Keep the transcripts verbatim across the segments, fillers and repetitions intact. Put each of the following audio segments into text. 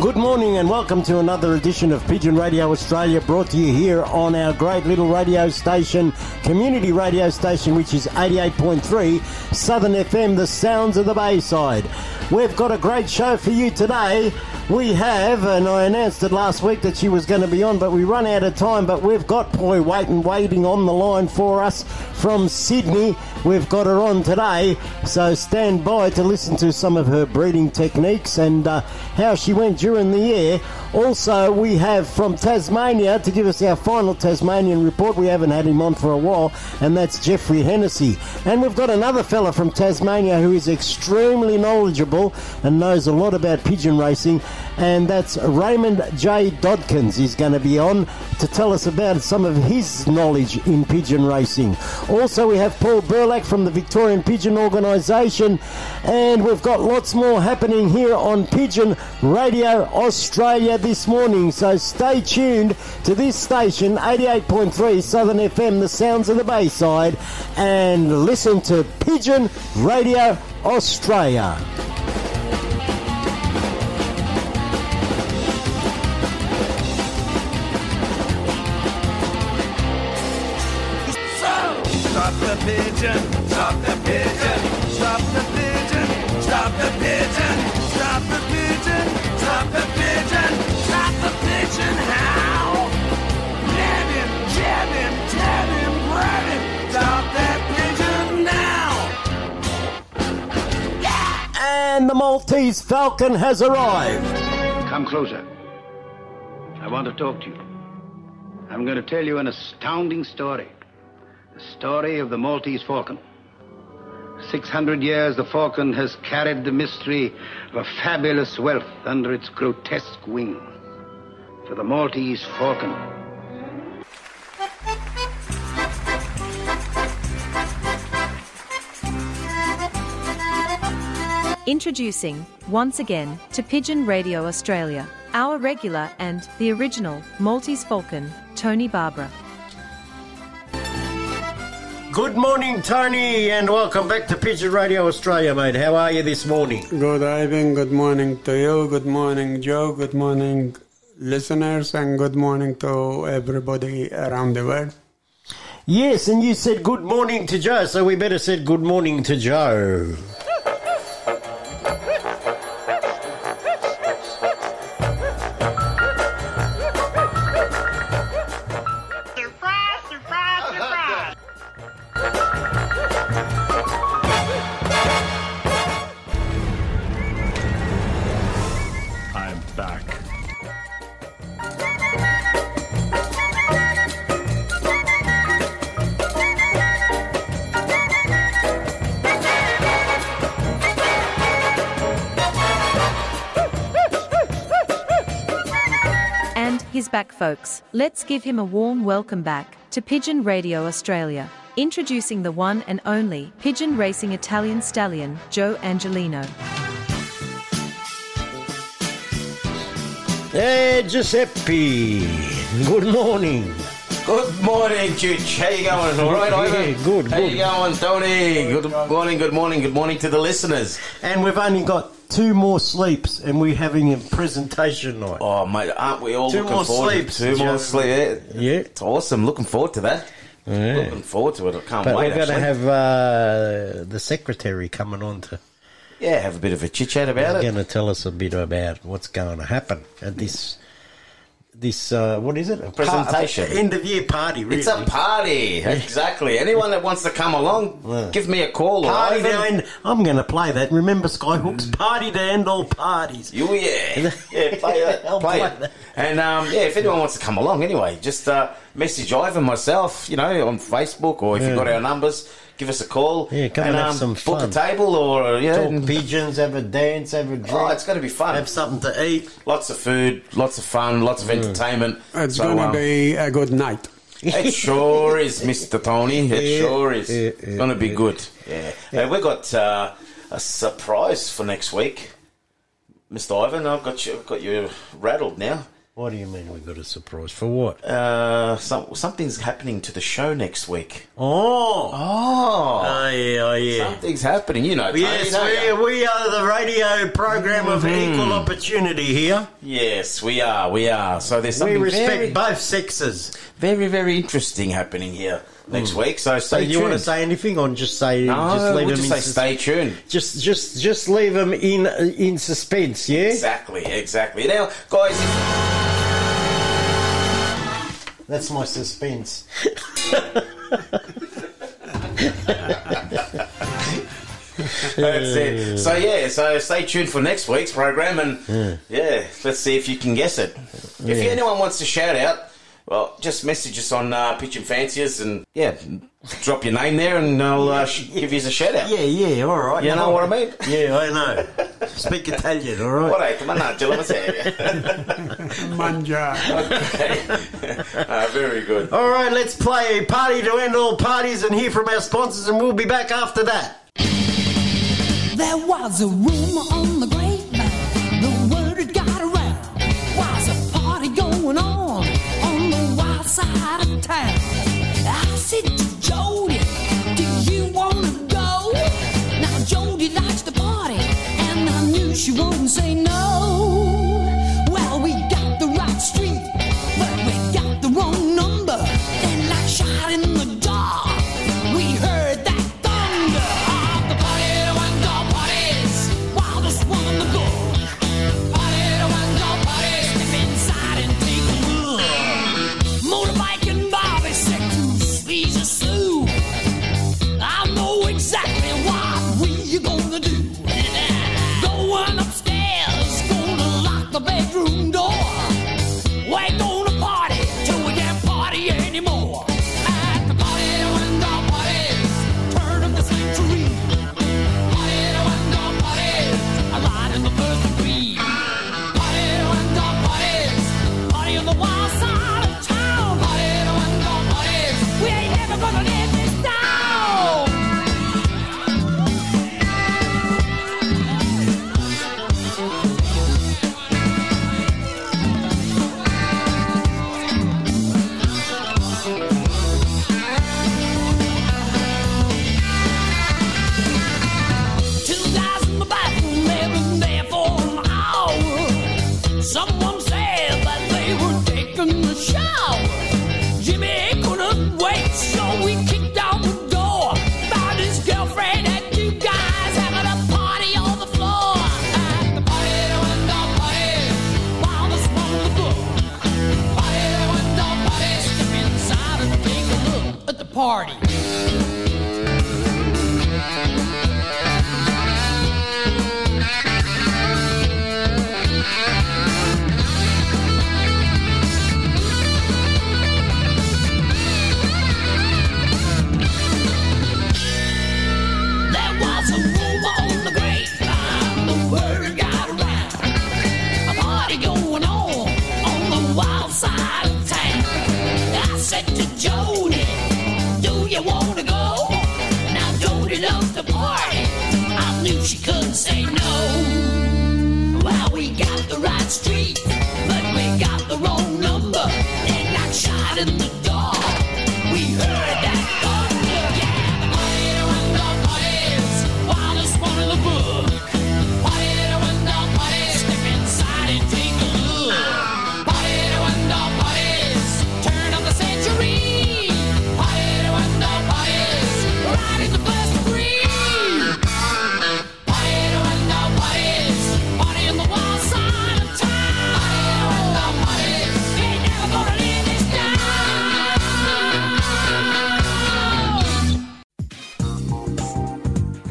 Good morning and welcome to another edition of Pigeon Radio Australia, brought to you here on our great little radio station, community radio station, which is eighty-eight point three Southern F M, the sounds of the Bayside. We've got a great show for you today. We have, and I announced it last week that she was going to be on, but we run out of time. But we've got Poi Waiton waiting on the line for us from Sydney. We've got her on today, so stand by to listen to some of her breeding techniques and uh, how she went during the year. Also, we have from Tasmania, to give us our final Tasmanian report, we haven't had him on for a while, and that's Geoffrey Hennessy. And we've got another fella from Tasmania who is extremely knowledgeable and knows a lot about pigeon racing, and that's Raymond J. Dodkins. He's going to be on to tell us about some of his knowledge in pigeon racing. Also, we have Paul Burlak from the Victorian Pigeon Organisation, and we've got lots more happening here on Pigeon Radio Australia this morning. So stay tuned to this station, eighty-eight point three Southern F M, the sounds of the Bayside, and listen to Pigeon Radio Australia. Pigeon, stop the pigeon, stop the pigeon, stop the pigeon, stop the pigeon, stop the pigeon, stop the pigeon, how? Nab him, jab him, tab him, grab him, stop that pigeon now! Yeah! And the Maltese Falcon has arrived. Come closer. I want to talk to you. I'm going to tell you an astounding story. The story of the Maltese falcon. Six hundred years the falcon has carried the mystery of a fabulous wealth under its grotesque wing. For the Maltese falcon. Introducing, once again, to Pigeon Radio Australia, our regular and the original Maltese falcon, Tony Barbara. Good morning, Tony, and welcome back to Pigeon Radio Australia, mate. How are you this morning? Good evening, good morning to you, good morning, Joe, good morning, listeners, and good morning to everybody around the world. Yes, and you said good morning to Joe, so we better said good morning to Joe. Back, folks. Let's give him a warm welcome back to Pigeon Radio Australia. Introducing the one and only pigeon racing Italian stallion, Joe Angelino. Hey, Giuseppe. Good morning. Good morning, Chooch. How you going? All right, Ivan? Yeah, good, How good. you going, Tony? Good morning, good morning, good morning to the listeners. And we've only got two more sleeps and we're having a presentation night. Oh, mate, aren't we all two looking forward sleeps, to Two more sleeps. Two more sleeps. Yeah. It's awesome. Looking forward to that. Yeah. Looking forward to it. I can't but wait, But we're going to have uh, the secretary coming on to... Yeah, have a bit of a chit-chat about They're it. They're going to tell us a bit about what's going to happen at this... This, uh, what is it? A presentation. Par- end of year party, really. It's a party, exactly. Anyone that wants to come along, yeah. give me a call. Party to end. I'm going to play that. Remember Skyhook's Party to End All Parties. Oh, yeah. Yeah, play that. I'll play, play that. And, um, yeah, if anyone wants to come along, anyway, just uh, message Ivan, myself, you know, on Facebook, or if yeah. you've got our numbers, give us a call. Yeah, come and, and have um, some fun. Book a table or, you know. Talk pigeons, have a dance, have a drink. Oh, it's going to be fun. Have something to eat. Lots of food, lots of fun, lots of entertainment. It's so, going to um, be a good night. It sure is, Mister Tony. It yeah, sure is. Yeah, yeah, it's going to be yeah. good. Yeah. yeah. Uh, we've got uh, a surprise for next week. Mister Ivan, I've got you, I've got you rattled now. What do you mean we've got a surprise? For what? Uh, some, something's happening to the show next week. Oh. Oh. Oh, yeah, oh, yeah. Something's happening, you know. Tony, yes, we are, we are the radio program mm-hmm. of equal opportunity here. Yes, we are, we are. So there's something... We respect very, both sexes. Very, very interesting happening here next mm. week, so stay so you tuned. You want to say anything or just say... No, just leave we'll them just in say sus- stay tuned. Just, just, just leave them in, in suspense, yeah? Exactly, exactly. Now, guys... If- That's my suspense. That's it. So, yeah, so stay tuned for next week's program and, yeah, yeah let's see if you can guess it. Yeah. If anyone wants to shout out, well, just message us on uh, Pigeon Fanciers and, yeah, drop your name there and I'll uh, sh- give you a shout-out. Yeah, yeah, all right. You know no, what I mean? Yeah, I know. Speak Italian, all right. What, come on, Mangia. Okay. Uh, very good. All right, let's play Party to End All Parties and hear from our sponsors and we'll be back after that. There was a rumour on the grave, the word had got around, was a party going on. Side of town. I said to Jody, do you want to go? Now Jody likes to party, and I knew she wouldn't say no. Well, we got the right street, but we got the wrong number. And like shot in the dark, we heard that thunder of the party to end all parties. Wildest one in the go. Party to end all parties. Step inside and take a look. Motorbike and Bobby Sectors, these are Sue. I know exactly what we're gonna do. Going upstairs, gonna lock the bedroom door. We ain't gonna party till we can't party anymore. At the party to end all parties, turn of the century. Party to end all parties, a lot in the first degree. Party to end all parties, party on the wild side. Gonna live this down. Two guys in the bathroom, they've been there for an hour. Someone said that they were taking a shower. Jimmy couldn't wait, so we kicked down the door. Found his girlfriend and you guys having a party on the floor. At the party to end all parties, wildest one in the book. Party to end all parties, step inside and take a look at the party. Jody, do you want to go? Now Jody loves to party, I knew she couldn't say no. Well, we got the right street, but we got the wrong number. And I shot in the dark.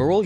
For all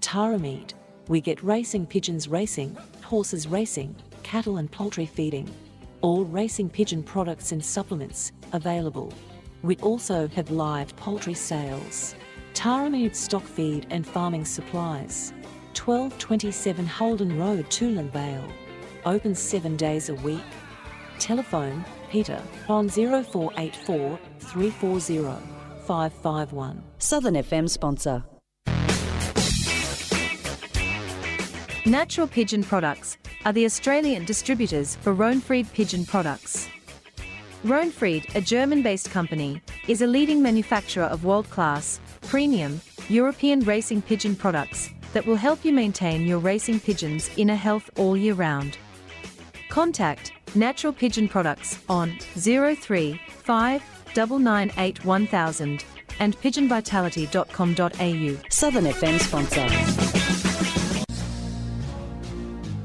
Taramead. We get racing pigeons racing, horses racing, cattle and poultry feeding. All racing pigeon products and supplements available. We also have live poultry sales. Taramead stock feed and farming supplies. twelve twenty-seven Holden Road, Tulin Vale. Open seven days a week. Telephone Peter on zero four eight four, three four zero, five five one. Southern F M sponsor. Natural Pigeon Products are the Australian distributors for Rohnfried Pigeon Products. Rohnfried, a German-based company, is a leading manufacturer of world-class, premium, European racing pigeon products that will help you maintain your racing pigeons' inner health all year round. Contact Natural Pigeon Products on zero three five, nine nine eight, one thousand and pigeon vitality dot com dot a u. Southern F M sponsor.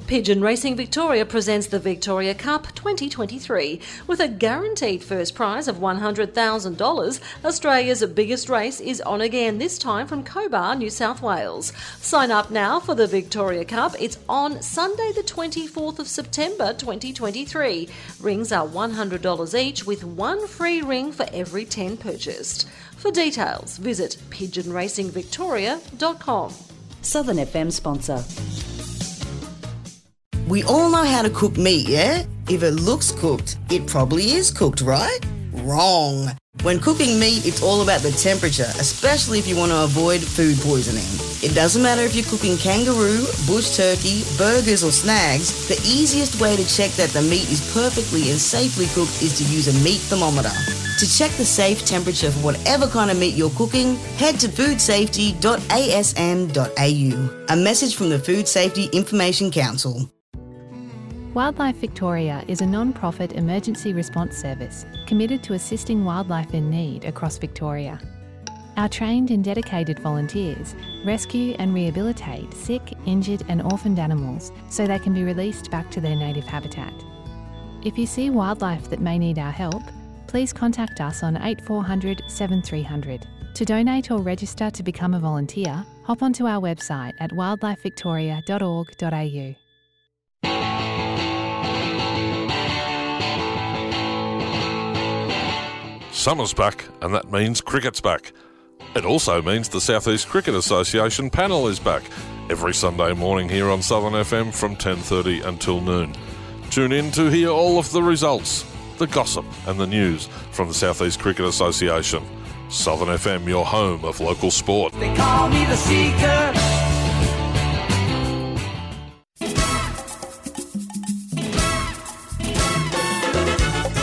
Pigeon Racing Victoria presents the Victoria Cup twenty twenty-three. With a guaranteed first prize of one hundred thousand dollars, Australia's biggest race is on again, this time from Cobar, New South Wales. Sign up now for the Victoria Cup. It's on Sunday the twenty-fourth of September twenty twenty-three. Rings are one hundred dollars each, with one free ring for every ten purchased. For details, visit pigeon racing victoria dot com. Southern F M sponsor. We all know how to cook meat, yeah? If it looks cooked, it probably is cooked, right? Wrong. When cooking meat, it's all about the temperature, especially if you want to avoid food poisoning. It doesn't matter if you're cooking kangaroo, bush turkey, burgers or snags, the easiest way to check that the meat is perfectly and safely cooked is to use a meat thermometer. To check the safe temperature for whatever kind of meat you're cooking, head to food safety dot a s n dot a u. A message from the Food Safety Information Council. Wildlife Victoria is a non-profit emergency response service committed to assisting wildlife in need across Victoria. Our trained and dedicated volunteers rescue and rehabilitate sick, injured and orphaned animals so they can be released back to their native habitat. If you see wildlife that may need our help, please contact us on eight four hundred, seven three hundred. To donate or register to become a volunteer, hop onto our website at wildlife victoria dot org dot a u. Summer's back, and that means cricket's back. It also means the South East Cricket Association panel is back every Sunday morning here on Southern F M from ten thirty until noon. Tune in to hear all of the results, the gossip and the news from the South East Cricket Association. Southern F M, your home of local sport. They call me the Seeker.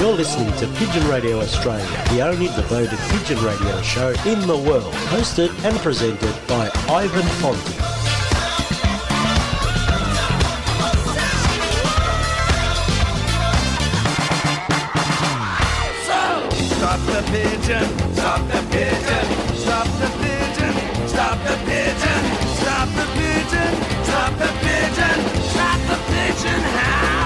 You're listening to Pigeon Radio Australia, the only devoted pigeon radio show in the world, hosted and presented by Ivan Fonte. Stop the pigeon, stop the pigeon, stop the pigeon, stop the pigeon, stop the pigeon, stop the pigeon, stop the pigeon, how?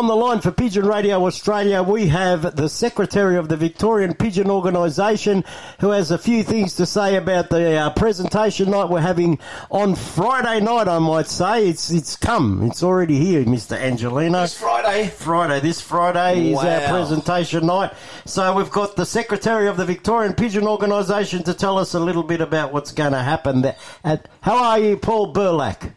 On the line for Pigeon Radio Australia, we have the Secretary of the Victorian Pigeon Organisation, who has a few things to say about the uh, presentation night we're having on Friday night, I might say. It's it's come. It's already here, Mister Angelino. It's Friday. Friday. This Friday wow. is our presentation night. So we've got the Secretary of the Victorian Pigeon Organisation to tell us a little bit about what's going to happen there. And how are you, Paul Burlak?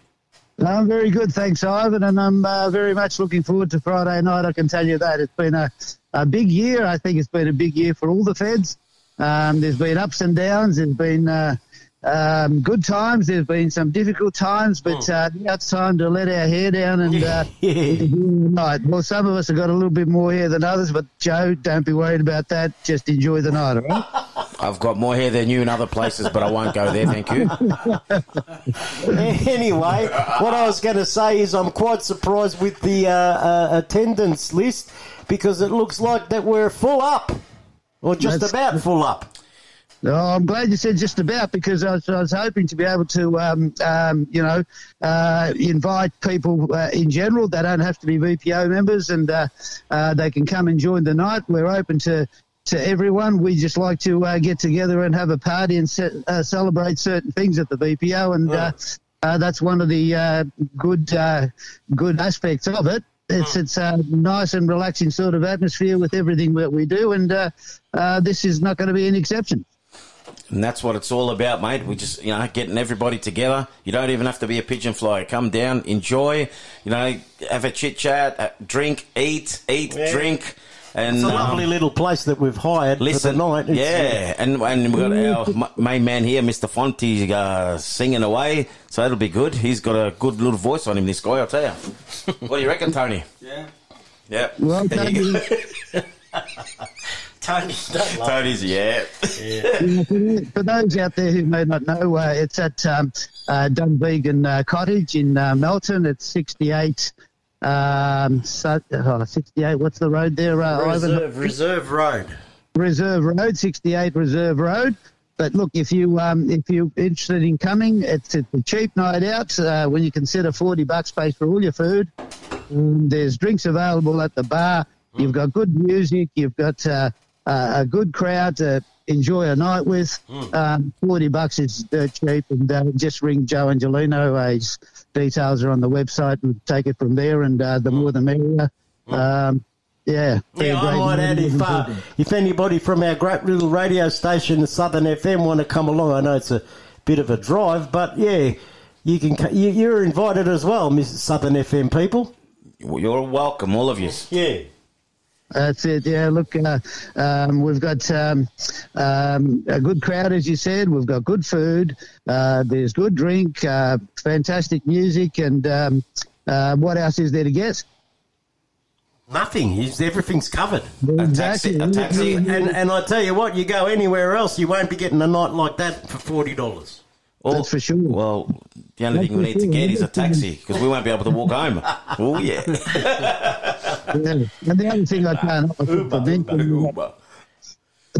I'm very good, thanks, Ivan, and I'm uh, very much looking forward to Friday night, I can tell you that. It's been a, a big year. I think it's been a big year for all the feds. Um, there's been ups and downs. There's been uh, um, good times. There's been some difficult times, but uh, now it's time to let our hair down and uh, night. Well, some of us have got a little bit more hair than others, but, Joe, don't be worried about that. Just enjoy the night, all right? I've got more hair than you in other places, but I won't go there, thank you. Anyway, what I was going to say is I'm quite surprised with the uh, uh, attendance list, because it looks like that we're full up, or just That's, about full up. Oh, I'm glad you said just about, because I was, I was hoping to be able to, um, um, you know, uh, invite people uh, in general. They don't have to be V P O members, and uh, uh, they can come and join the night. We're open to... to everyone. We just like to uh, get together and have a party and set, uh, celebrate certain things at the V P O, and uh, uh, that's one of the uh, good uh, good aspects of it. It's it's a nice and relaxing sort of atmosphere with everything that we do, and uh, uh, this is not going to be an exception. And that's what it's all about, mate. We just, you know, getting everybody together. You don't even have to be a pigeon flyer. Come down, enjoy, you know, have a chit-chat, drink, eat, eat, yeah. drink. And, it's a lovely um, little place that we've hired listen, for the night. It's, yeah, and and we've got our main man here, Mister Fonte, uh, singing away, so that'll be good. He's got a good little voice on him, this guy, I'll tell you. What do you reckon, Tony? Yeah. Yeah. Well, there Tony. You go. Tony, don't love Tony's, yeah. yeah. For those out there who may not know, uh, it's at um, uh, Dunvegan uh, Cottage in uh, Melton. It's sixty-eight... Um, so, oh, sixty-eight, what's the road there, uh, Reserve, Ivan? Reserve Road. Reserve Road, sixty-eight Reserve Road. But look, if, you, um, if you're interested in coming, it's, it's a cheap night out uh, when you consider forty bucks pays for all your food. Um, there's drinks available at the bar. You've got good music. You've got uh, uh, a good crowd to enjoy a night with. Um, forty bucks is dirt cheap. And uh, just ring Joe Angelino. Uh, he's, Details are on the website, and take it from there, and uh, the more the merrier. Um, yeah. Yeah, I might add, if, uh, if anybody from our great little radio station, Southern F M, want to come along, I know it's a bit of a drive, but, yeah, you can, you, you're invited as well, Missus Southern F M people. You're welcome, all of you. Yeah. That's it, yeah. Look, uh, um, we've got um, um, a good crowd, as you said. We've got good food. Uh, there's good drink, uh, fantastic music, and um, uh, what else is there to get? Nothing. Everything's covered. Exactly. A taxi, a taxi. And, and I tell you what, you go anywhere else, you won't be getting a night like that for forty dollars. Well, that's for sure. Well, the only that's thing we need sure. to get is a taxi, because we won't be able to walk home. Oh, yeah. yeah. And the other thing I can't help myself but mention,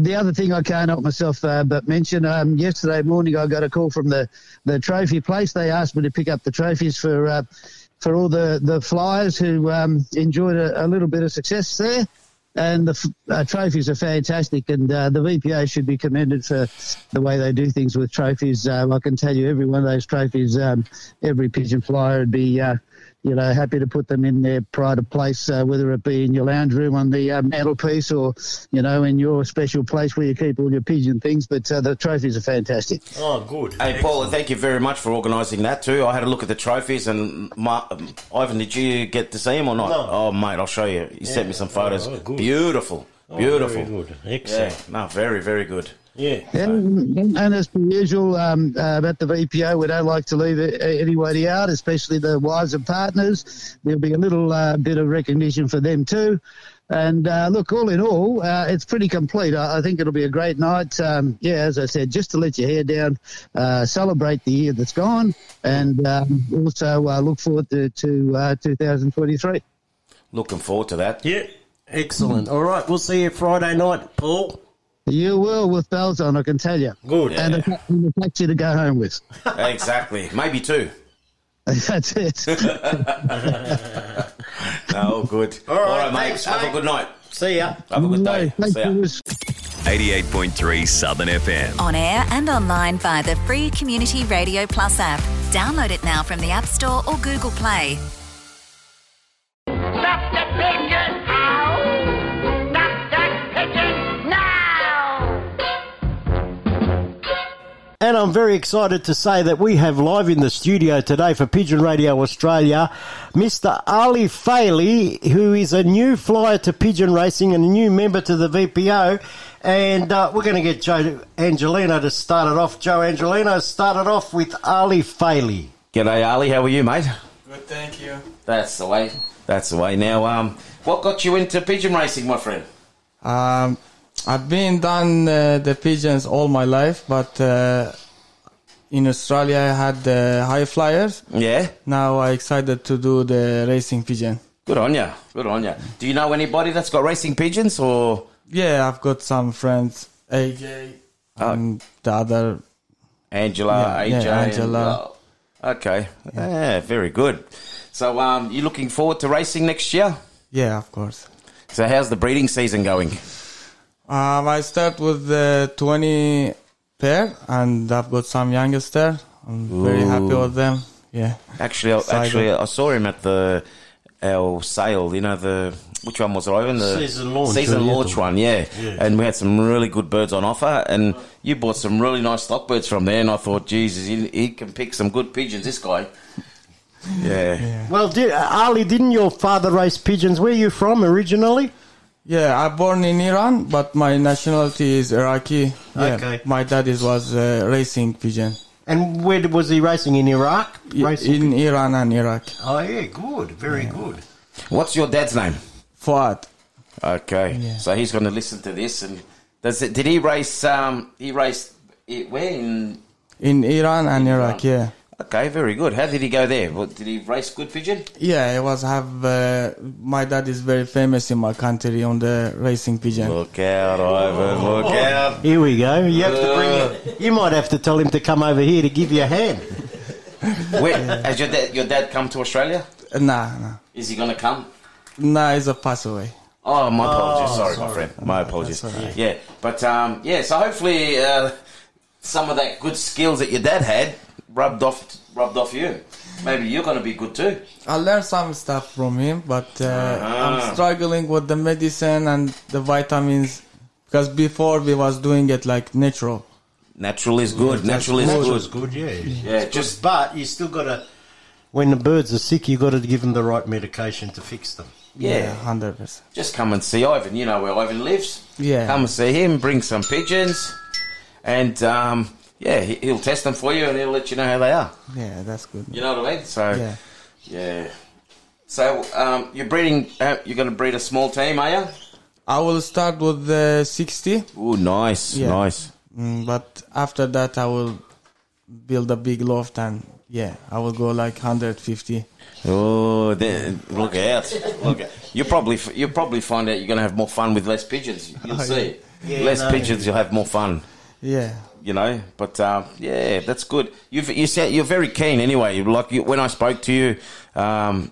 the other thing I can't help myself uh, but mention, um, yesterday morning I got a call from the, the trophy place. They asked me to pick up the trophies for uh, for all the, the flyers who um, enjoyed a, a little bit of success there. And the uh, trophies are fantastic, and uh, the V P A should be commended for the way they do things with trophies. Um, I can tell you every one of those trophies, um, every pigeon flyer would be uh, you know, happy to put them in their pride of place, uh, whether it be in your lounge room on the uh, mantelpiece, or, you know, in your special place where you keep all your pigeon things. But uh, the trophies are fantastic. Oh, good. Hey, Paul, thank you very much for organising that too. I had a look at the trophies, and my, um, Ivan, did you get to see them or not? No. Oh, mate, I'll show you. You yeah. sent me some photos. Oh, good. Beautiful. Oh, beautiful. Very good. Excellent. Yeah. No, very, very good. Yeah. And, and as per usual, um, uh, at the V P O, we don't like to leave anybody out, especially the wives and partners. There'll be a little uh, bit of recognition for them too. And, uh, look, all in all, uh, it's pretty complete. I, I think it'll be a great night. Um, yeah, as I said, just to let your hair down, uh, celebrate the year that's gone, and um, also uh, look forward to, to uh, two thousand twenty-three. Looking forward to that. Yeah. Excellent. All right, we'll see you Friday night, Paul. You will, with bells on, I can tell you. Good. Yeah. And a taxi to go home with. Exactly. Maybe two. That's it. No, good. All right, all right mate. Thanks, have mate. a good night. See ya. Have a good day. See ya. eighty-eight point three Southern F M. On air and online via the free Community Radio Plus app. Download it now from the App Store or Google Play. Doctor Pigeon, how? Doctor Pigeon, now! And I'm very excited to say that we have live in the studio today for Pigeon Radio Australia, Mister Ali Failey, who is a new flyer to Pigeon Racing and a new member to the V P O. And uh, we're going to get Joe Angelino to start it off. Joe Angelino started off with Ali Failey. G'day, Ali. How are you, mate? Good, thank you. That's the way. That's the way. Now, um, what got you into pigeon racing, my friend? Um, I've been done uh, the pigeons all my life, but uh, in Australia I had the high flyers. Yeah. Now I excited to do the racing pigeon. Good on ya. Good on ya. Do you know anybody that's got racing pigeons or? Yeah, I've got some friends, A J and oh. the other. Angela, yeah, A J. Yeah, Angela. And, uh, okay. Yeah. yeah, very good. So um, you looking forward to racing next year? Yeah, of course. So how's the breeding season going? Um, I start with the twenty pair, and I've got some youngest there. I'm Ooh. very happy with them. Yeah. Actually, I, actually, I saw him at the our sale. You know the which one was it? Ivan? The season launch, season launch one. Yeah. yeah. And we had some really good birds on offer, and you bought some really nice stock birds from there. And I thought, Jesus, he, he can pick some good pigeons. This guy. Yeah. yeah. Well, did, Ali, didn't your father race pigeons? Where are you from originally? Yeah, I born in Iran, but my nationality is Iraqi. Yeah, okay. My dad is, was uh, racing pigeon. And where was he racing? In Iraq? Racing in pigeon? Iran and Iraq. Oh, yeah, good. Very yeah. good. What's your dad's name? Fuad. Okay. Yeah. So he's going to listen to this. And does it, did he race, um, he raced, where in? In Iran and in Iraq, Iran. yeah. Okay, very good. How did he go there? What, did he race good pigeon? Yeah, it was have. Uh, my dad is very famous in my country on the racing pigeon. Look out, Ivan! Oh. Look out! Here we go. You have uh. to bring. It. You might have to tell him to come over here to give you a hand. Where, yeah. Has your dad, your dad come to Australia? Nah, nah. No. Is he gonna come? Nah, he's a pass away. Oh, my apologies. Oh, sorry, sorry, my friend. My apologies. Right. Yeah, but um, yeah. So hopefully, uh, some of that good skills that your dad had. Rubbed off, rubbed off you. Maybe you're going to be good too. I learned some stuff from him, but uh, uh-huh. I'm struggling with the medicine and the vitamins because before we was doing it like natural. Natural is good. Natural is natural good. Is good. Yeah, yeah. yeah just but you still got to. When the birds are sick, you got to give them the right medication to fix them. Yeah, hundred yeah, percent. Just come and see Ivan. You know where Ivan lives. Yeah. Come and see him. Bring some pigeons, and. Um, Yeah, he'll test them for you and he'll let you know how they are. Yeah, that's good. You know what I mean? So, yeah. yeah. So, um, you're breeding, uh, you're going to breed a small team, are you? I will start with uh, sixty. Oh, nice, yeah. nice. Mm, but after that, I will build a big loft and, yeah, I will go like one hundred fifty. Oh, then, look out. Look out. You'll probably, you'll probably find out you're going to have more fun with less pigeons. You'll oh, see. Yeah. Yeah, less no. pigeons, you'll have more fun. Yeah. You know, but um, yeah, that's good. You've, you said you're very keen anyway. Like you, when I spoke to you, um,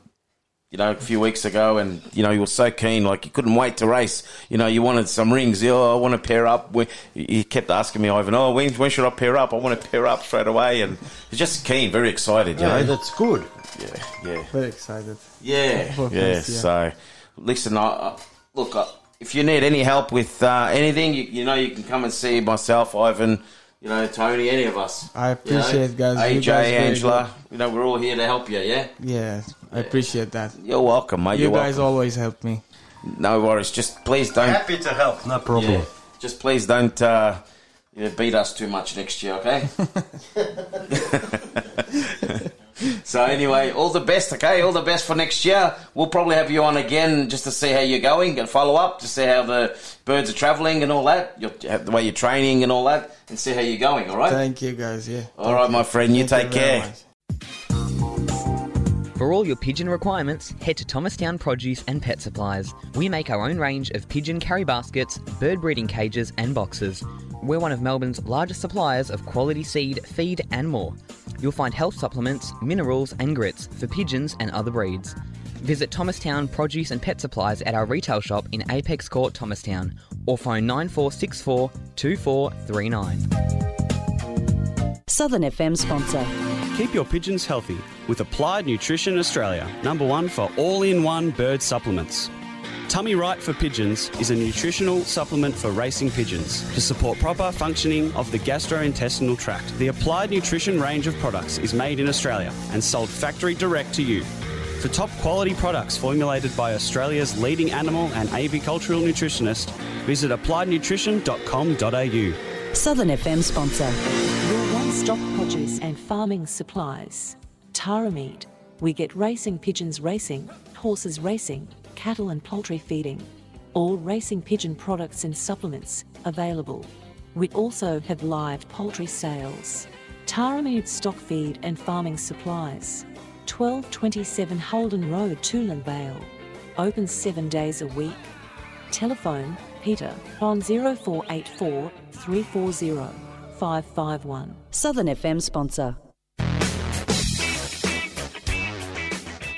you know, a few weeks ago, and you know, you were so keen, like you couldn't wait to race. You know, you wanted some rings. Oh, I want to pair up. We, you kept asking me, Ivan. Oh, when, when should I pair up? I want to pair up straight away, and you're just keen, very excited. You yeah, know, that's good. Yeah, yeah, very excited. Yeah, yeah. yeah. So, listen, I, I, look, I, if you need any help with uh, anything, you, you know, you can come and see myself, Ivan. You know, Tony, any of us. I appreciate you know, guys. A J, guys Angela, you know, we're all here to help you, yeah? Yeah, I appreciate that. You're welcome, mate. You You're guys welcome. Always help me. No worries. Just please don't... Happy to help, no problem. Yeah. Just please don't uh, you know, beat us too much next year, okay? So anyway, all the best, okay? All the best for next year. We'll probably have you on again just to see how you're going and follow up to see how the birds are travelling and all that, your, the way you're training and all that. And see how you're going, all right? Thank you, guys, yeah. All Thank right, you. my friend, you Thank take you care. Much. For all your pigeon requirements, head to Thomastown Produce and Pet Supplies. We make our own range of pigeon carry baskets, bird breeding cages and boxes. We're one of Melbourne's largest suppliers of quality seed, feed and more. You'll find health supplements, minerals and grits for pigeons and other breeds. Visit Thomastown Produce and Pet Supplies at our retail shop in Apex Court, Thomastown, or phone nine four six four, two four three nine. Southern F M sponsor. Keep your pigeons healthy with Applied Nutrition Australia, number one for all-in-one bird supplements. Tummy Right for Pigeons is a nutritional supplement for racing pigeons to support proper functioning of the gastrointestinal tract. The Applied Nutrition range of products is made in Australia and sold factory direct to you. For top quality products formulated by Australia's leading animal and avicultural nutritionist, visit applied nutrition dot com dot a u. Southern F M sponsor. Your one-stop produce and farming supplies. Taramead. We get racing pigeons racing, horses racing, cattle and poultry feeding. All racing pigeon products and supplements available. We also have live poultry sales. Taramead stock feed and farming supplies. twelve twenty-seven Holden Road, Tulin Vale. Open seven days a week. Telephone Peter on zero four eight four, three four zero, five five one. Southern F M sponsor.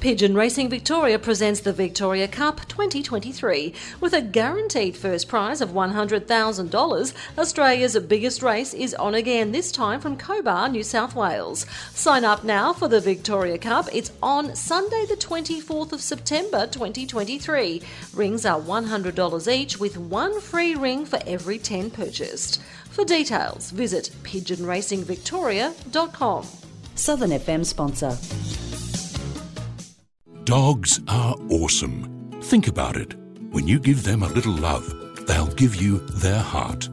Pigeon Racing Victoria presents the Victoria Cup twenty twenty-three. With a guaranteed first prize of one hundred thousand dollars, Australia's biggest race is on again, this time from Cobar, New South Wales. Sign up now for the Victoria Cup. It's on Sunday the twenty-fourth of September twenty twenty-three. Rings are one hundred dollars each, with one free ring for every ten purchased. For details, visit pigeon racing victoria dot com. Southern F M sponsor. Dogs are awesome. Think about it. When you give them a little love, they'll give you their heart.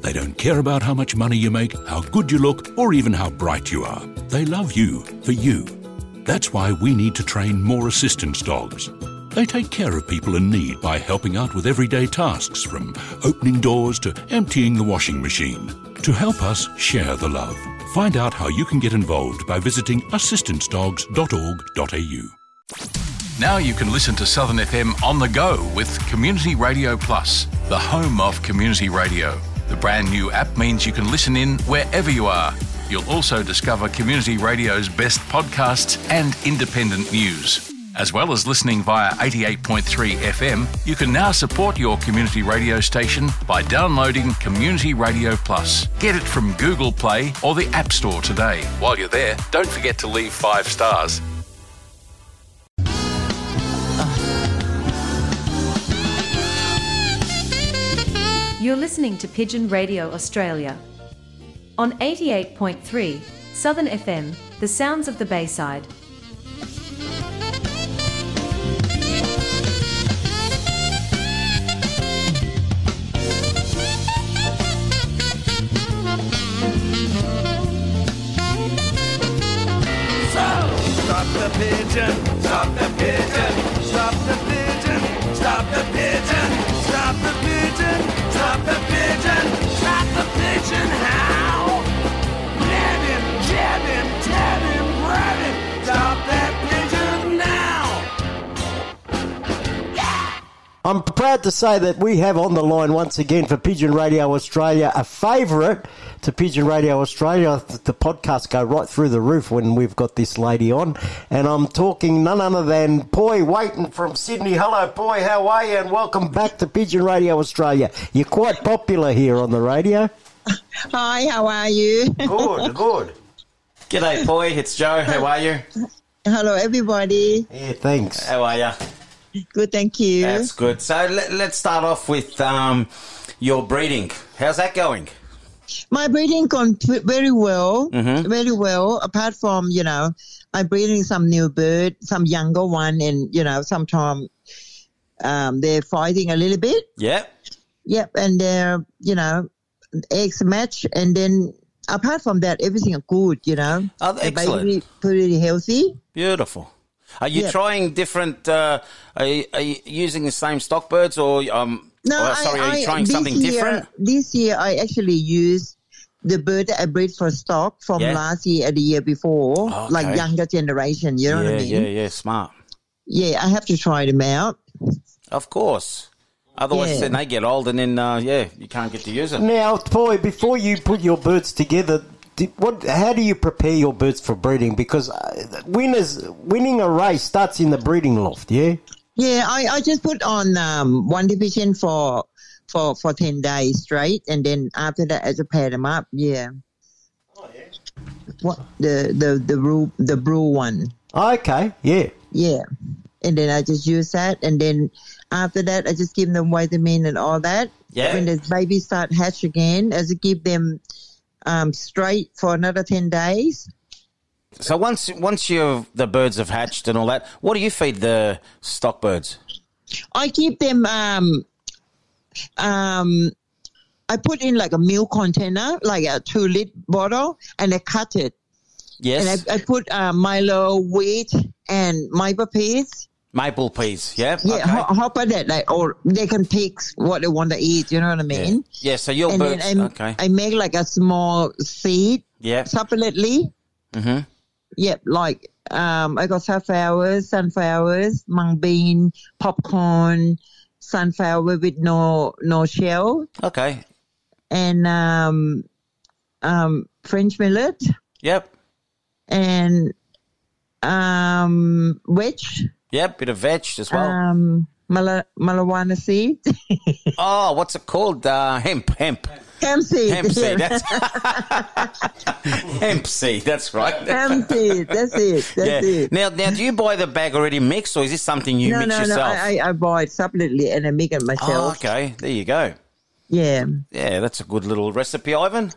They don't care about how much money you make, how good you look, or even how bright you are. They love you for you. That's why we need to train more assistance dogs. They take care of people in need by helping out with everyday tasks, from opening doors to emptying the washing machine. To help us share the love, find out how you can get involved by visiting assistance dogs dot org dot a u. Now you can listen to Southern F M on the go with Community Radio Plus, the home of community radio. The brand new app means you can listen in wherever you are. You'll also discover Community Radio's best podcasts and independent news. As well as listening via eighty-eight point three F M, you can now support your community radio station by downloading Community Radio Plus. Get it from Google Play or the App Store today. While you're there, don't forget to leave five stars. You're listening to Pigeon Radio Australia. On eighty-eight point three Southern F M, the sounds of the Bayside. So, stop the pigeon, stop the pigeon, stop the pigeon, stop the pigeon, stop the pigeon. Stop the pigeon, stop the pigeon, how? Nab him, jab him, tab him, grab him, stop that pigeon now! Yeah! I'm proud to say that we have on the line once again for Pigeon Radio Australia, a favourite to Pigeon Radio Australia. The podcasts go right through the roof when we've got this lady on. And I'm talking none other than Poi Waiton from Sydney. Hello, Poi. How are you? And welcome back to Pigeon Radio Australia. You're quite popular here on the radio. Hi, how are you? Good, good. G'day, Poi. It's Joe. How are you? Hello, everybody. Yeah, thanks. How are you? Good, thank you. That's good. So let, let's start off with um, your breeding. How's that going? My breeding gone very well, mm-hmm. very well, apart from, you know, I'm breeding some new bird, some younger one, and, you know, sometimes um, they're fighting a little bit. Yep. Yep, and they're, you know, eggs match, and then apart from that, everything is good, you know. Oh, excellent. The baby pretty healthy. Beautiful. Are you yeah. trying different, uh, are, you, are you using the same stock birds or, um, no, or, sorry, I, I, are you trying something year, different? This year I actually used the bird that I bred for stock from yeah. last year and the year before, oh, okay. like younger generation, you know yeah, what I mean? Yeah, yeah, smart. Yeah, I have to try them out. Of course. Otherwise, yeah. then they get old and then, uh, yeah, you can't get to use them. Now, Poi, before you put your birds together, did, what? how do you prepare your birds for breeding? Because winners, winning a race starts in the breeding loft, yeah? Yeah, I, I just put on um, one division for, for for ten days straight, and then after that, I just pair them up, yeah. Oh, yeah. What, the, the, the, brew, the brew one. Oh, okay, yeah. Yeah, and then I just use that, and then... After that, I just give them vitamin and all that. Yeah. When the babies start hatch again, I just give them um, straight for another ten days. So once once you've the birds have hatched and all that, what do you feed the stock birds? I keep them. Um, um, I put in like a milk container, like a two liter bottle, and I cut it. Yes. And I, I put uh, Milo, wheat, and maple peas. Maple peas, yeah? Yeah, okay. ho- hopper that, like, or they can pick what they want to eat, you know what I mean? Yeah, yeah so your and birds, I, okay. I make, like, a small seed, yeah, separately. Mm-hmm. Yep, like, um, I got safflowers, sunflowers, mung bean, popcorn, sunflower with no no shell. Okay. And um, um, French millet. Yep. And um, wedge. Yep, bit of veg as well. Um, mala- malawana seed. Oh, what's it called? Uh, hemp, hemp. Hemp seed. Hemp seed, that's, hemp seed, that's right. Hemp seed, that's it, that's yeah. it. Now, now, do you buy the bag already mixed or is this something you no, mix no, yourself? No, no, I, I buy it separately and I make it myself. Oh, okay, there you go. Yeah. Yeah, that's a good little recipe, Ivan.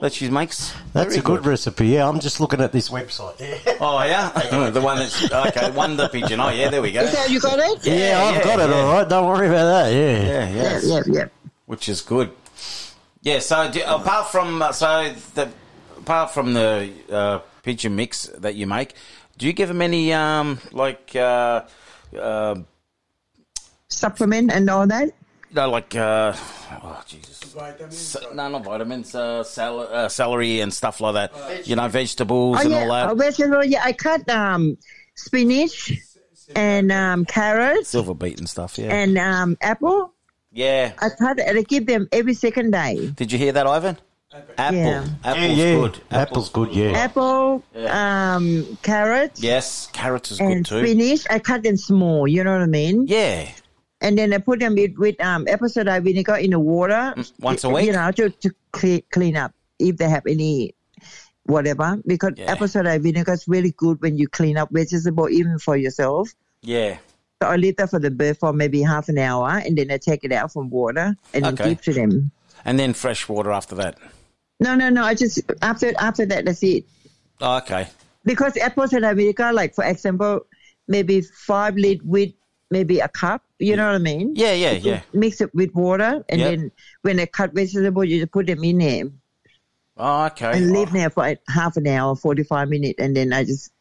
That she makes. That's a good, good recipe, yeah. I'm just looking at this website. Yeah. Oh, yeah? The one that's, okay, Wonder Pigeon. Oh, yeah, there we go. Is that how you got it? Yeah, yeah I've yeah, got it, yeah. all right. Don't worry about that, yeah. Yeah, yeah. Yeah, yeah, yeah. Which is good. Yeah, so do, apart from so the apart from the uh, pigeon mix that you make, do you give them any, um, like, uh, uh, supplement and all that? No, like, uh, oh, Jesus. Vitamins? So, no, not vitamins, uh, sal- uh, celery and stuff like that. Uh, you know, vegetables oh, and yeah. all that. Oh, vegetable, yeah. I cut um, spinach and um, carrots. Silver beet and stuff, yeah. And um, apple. Yeah. I cut it and I give them every second day. Did you hear that, Ivan? Apple. Apple. Yeah. Apple's yeah, yeah. good. Apple's good, yeah. Apple, yeah. Um, carrot. Yes, carrots is good too. And spinach, I cut them small, you know what I mean? Yeah. And then I put them with, with um, apple cider vinegar in the water. Once a week? You know, to, to clean, clean up if they have any whatever. Because yeah. apple cider vinegar is really good when you clean up vegetable, even for yourself. Yeah. So I leave that for the bird for maybe half an hour, and then I take it out from water and okay. give to them. And then fresh water after that? No, no, no. I just after after that, that's it. Oh, okay. Because apple cider vinegar, like, for example, maybe five litre with maybe a cup, you know what I mean? Yeah, yeah, yeah. Mix it with water, and yep. then when they cut vegetables, you just put them in there. Oh, okay. And leave oh. there for half an hour, forty-five minutes, and then I just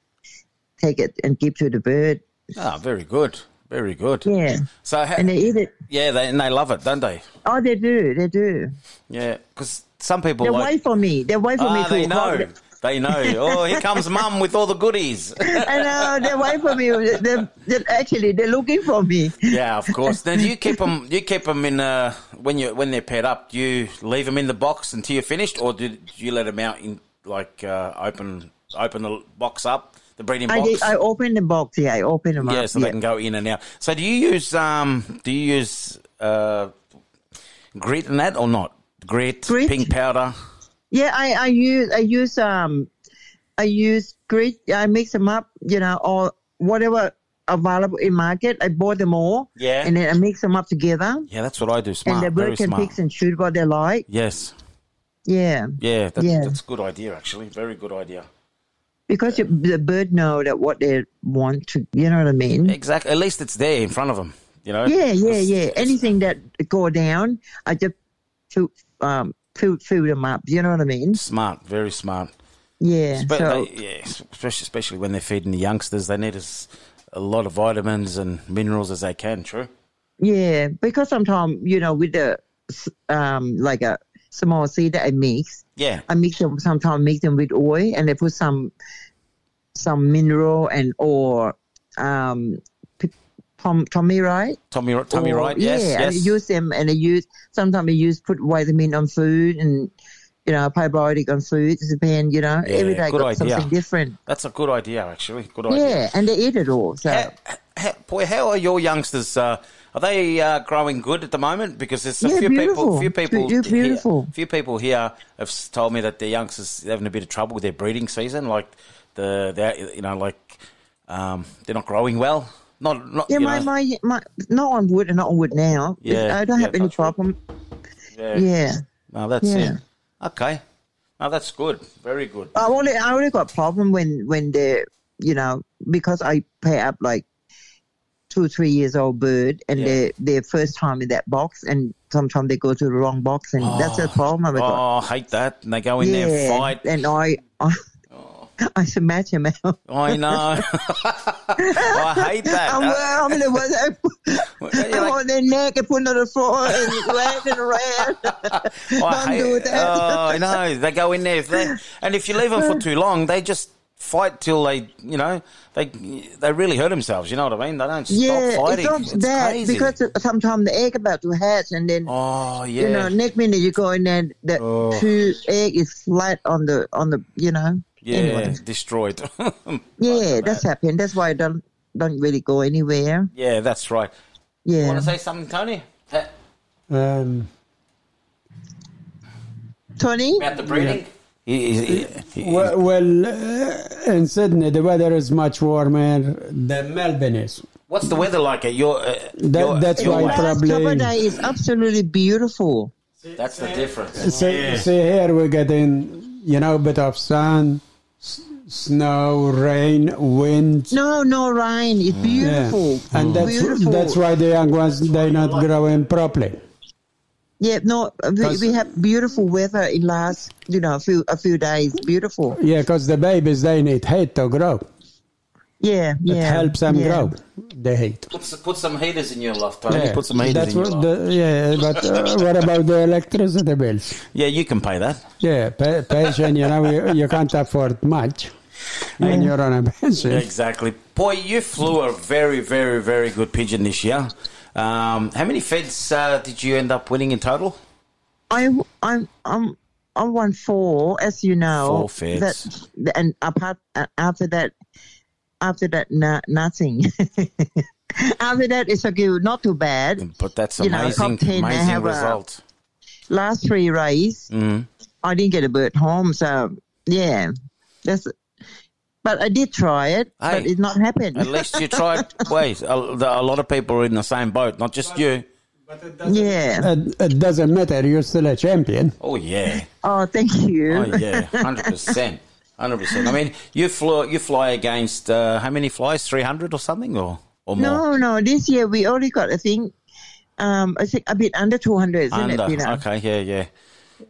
take it and give to the bird. Ah, oh, very good, very good. Yeah. So ha- and they eat it. Yeah, they, and they love it, don't they? Oh, they do, they do. Yeah, because some people they like... wait for me. They wait for ah, me. Ah, they know. Them. They know. Oh, here comes Mum with all the goodies. I know. They're waiting for me. They're, they're, actually, they're looking for me. Yeah, of course. Now, do you keep them? You keep them in uh, when you when they're paired up. Do you leave them in the box until you're finished, or do, do you let them out in like uh, open open the box up, the breeding box? I, did, I open the box. Yeah, I open them yeah, up. Yeah, so yeah. they can go in and out. So, do you use um do you use uh grit in that or not? Grit, grit? Pink powder. Yeah, I, I use I use um I use grit. I mix them up, you know, or whatever available in market. I bought them all, yeah, and then I mix them up together. Yeah, that's what I do. Smart, and the bird can pick and shoot what they like. Yes. Yeah. Yeah, that's, yeah. that's a good idea. Actually, very good idea. Because yeah. you, the bird know that what they want to, you know what I mean? Exactly. At least it's there in front of them, you know. Yeah, yeah, it's, yeah. It's, anything that go down, I just to um. Fill, fill them up, you know what I mean? Smart, very smart. Yeah. But so they, yeah, especially, especially when they're feeding the youngsters, they need as a lot of vitamins and minerals as they can, true? Yeah, because sometimes, you know, with the, um, like a Samoa cedar, I mix. Yeah. I mix them, sometimes mix them with oil and they put some some mineral and or um, Tom, Tummy Right. Tummy Right, Tummy Right, yes, yeah, yes. I use them and I use, sometimes I use, put vitamin on food and, you know, probiotic on food, depend, you know, yeah, every day got idea. Something different. That's a good idea, actually. Good idea. Yeah, and they eat it all. So, how, how, boy, how are your youngsters? Uh, are they uh, growing good at the moment? Because there's a yeah, few beautiful. people, few people, Be- beautiful. Here, few people here have told me that their youngsters are having a bit of trouble with their breeding season, like the, the you know, like um, they're not growing well. Not, not yeah, you my, know. my my not on wood and not on wood now. Yeah, I don't yeah, have any problem. Yeah. yeah, no, that's yeah. it. Okay. Oh, that's good. Very good. I only, I only got a problem when, when they're, you know, because I pair up like two or three years old bird and yeah. they're, they're first time in that box and sometimes they go to the wrong box and oh, that's a problem. I oh, I hate that. And they go in yeah, there and fight. And I... I I should match him out. I know. I hate that. I'm, uh, I'm the one that put like, on their neck and put it on the floor and laughing around. I Don't hate, do that. Oh, no, they go in there. If they, and if you leave them for too long, they just fight till they, you know, they they really hurt themselves. You know what I mean? They don't stop yeah, fighting. It's, not it's that, crazy. Because sometimes the egg about to hatch and then, oh, yeah. you know, next minute you go in and the oh. two egg is flat on the, on the, you know. Yeah, anyway. Destroyed. yeah, that. that's happened. That's why I don't don't really go anywhere. Yeah, that's right. Yeah. You want to say something, Tony? Um, Tony? About the breeding? Yeah. He, he, he, well, well uh, in Sydney, the weather is much warmer than Melbourne is. What's the weather like at your... Uh, that, your that's your why probably... Cobar Day is absolutely beautiful. That's the difference. See, yeah. see here we're getting... You know, a bit of sun, s- snow, rain, wind. No, no rain. It's beautiful. Yeah. And that's beautiful. That's why the young ones, they're not growing properly. Yeah, no, we, we have beautiful weather in last, you know, a few a few days. Beautiful. Yeah, because the babies, they need heat to grow. Yeah, yeah. It helps them yeah. grow, the heat. Put, put some heaters in your loft, Tony. Yeah. Put some heaters That's in your loft. The, yeah, but uh, what about the electricity bills? Yeah, you can pay that. Yeah, pay, pension, you know, you, you can't afford much when yeah. you're on a pension. Exactly. Boy, you flew a very, very, very good pigeon this year. Um, how many feds uh, did you end up winning in total? I, I, I'm... I won four, as you know. Four feds. That, and apart, after that... After that, no, nothing. After that, it's okay, not too bad. But that's you amazing, know, ten, amazing result. A, last three races, mm-hmm. I didn't get a bird home, so yeah, that's. But I did try it, hey, but it's not happened. At least you tried. Wait, a, a lot of people are in the same boat, not just but, you. But it doesn't, yeah, it, it doesn't matter. You're still a champion. Oh yeah. Oh, thank you. Oh yeah, hundred percent. one hundred percent. I mean, you fly, you fly against uh, how many flies? three hundred or something or, or more? No, no. This year we only got, I think, um, I think a bit under two hundred, isn't under. it? You know? Okay, yeah, yeah.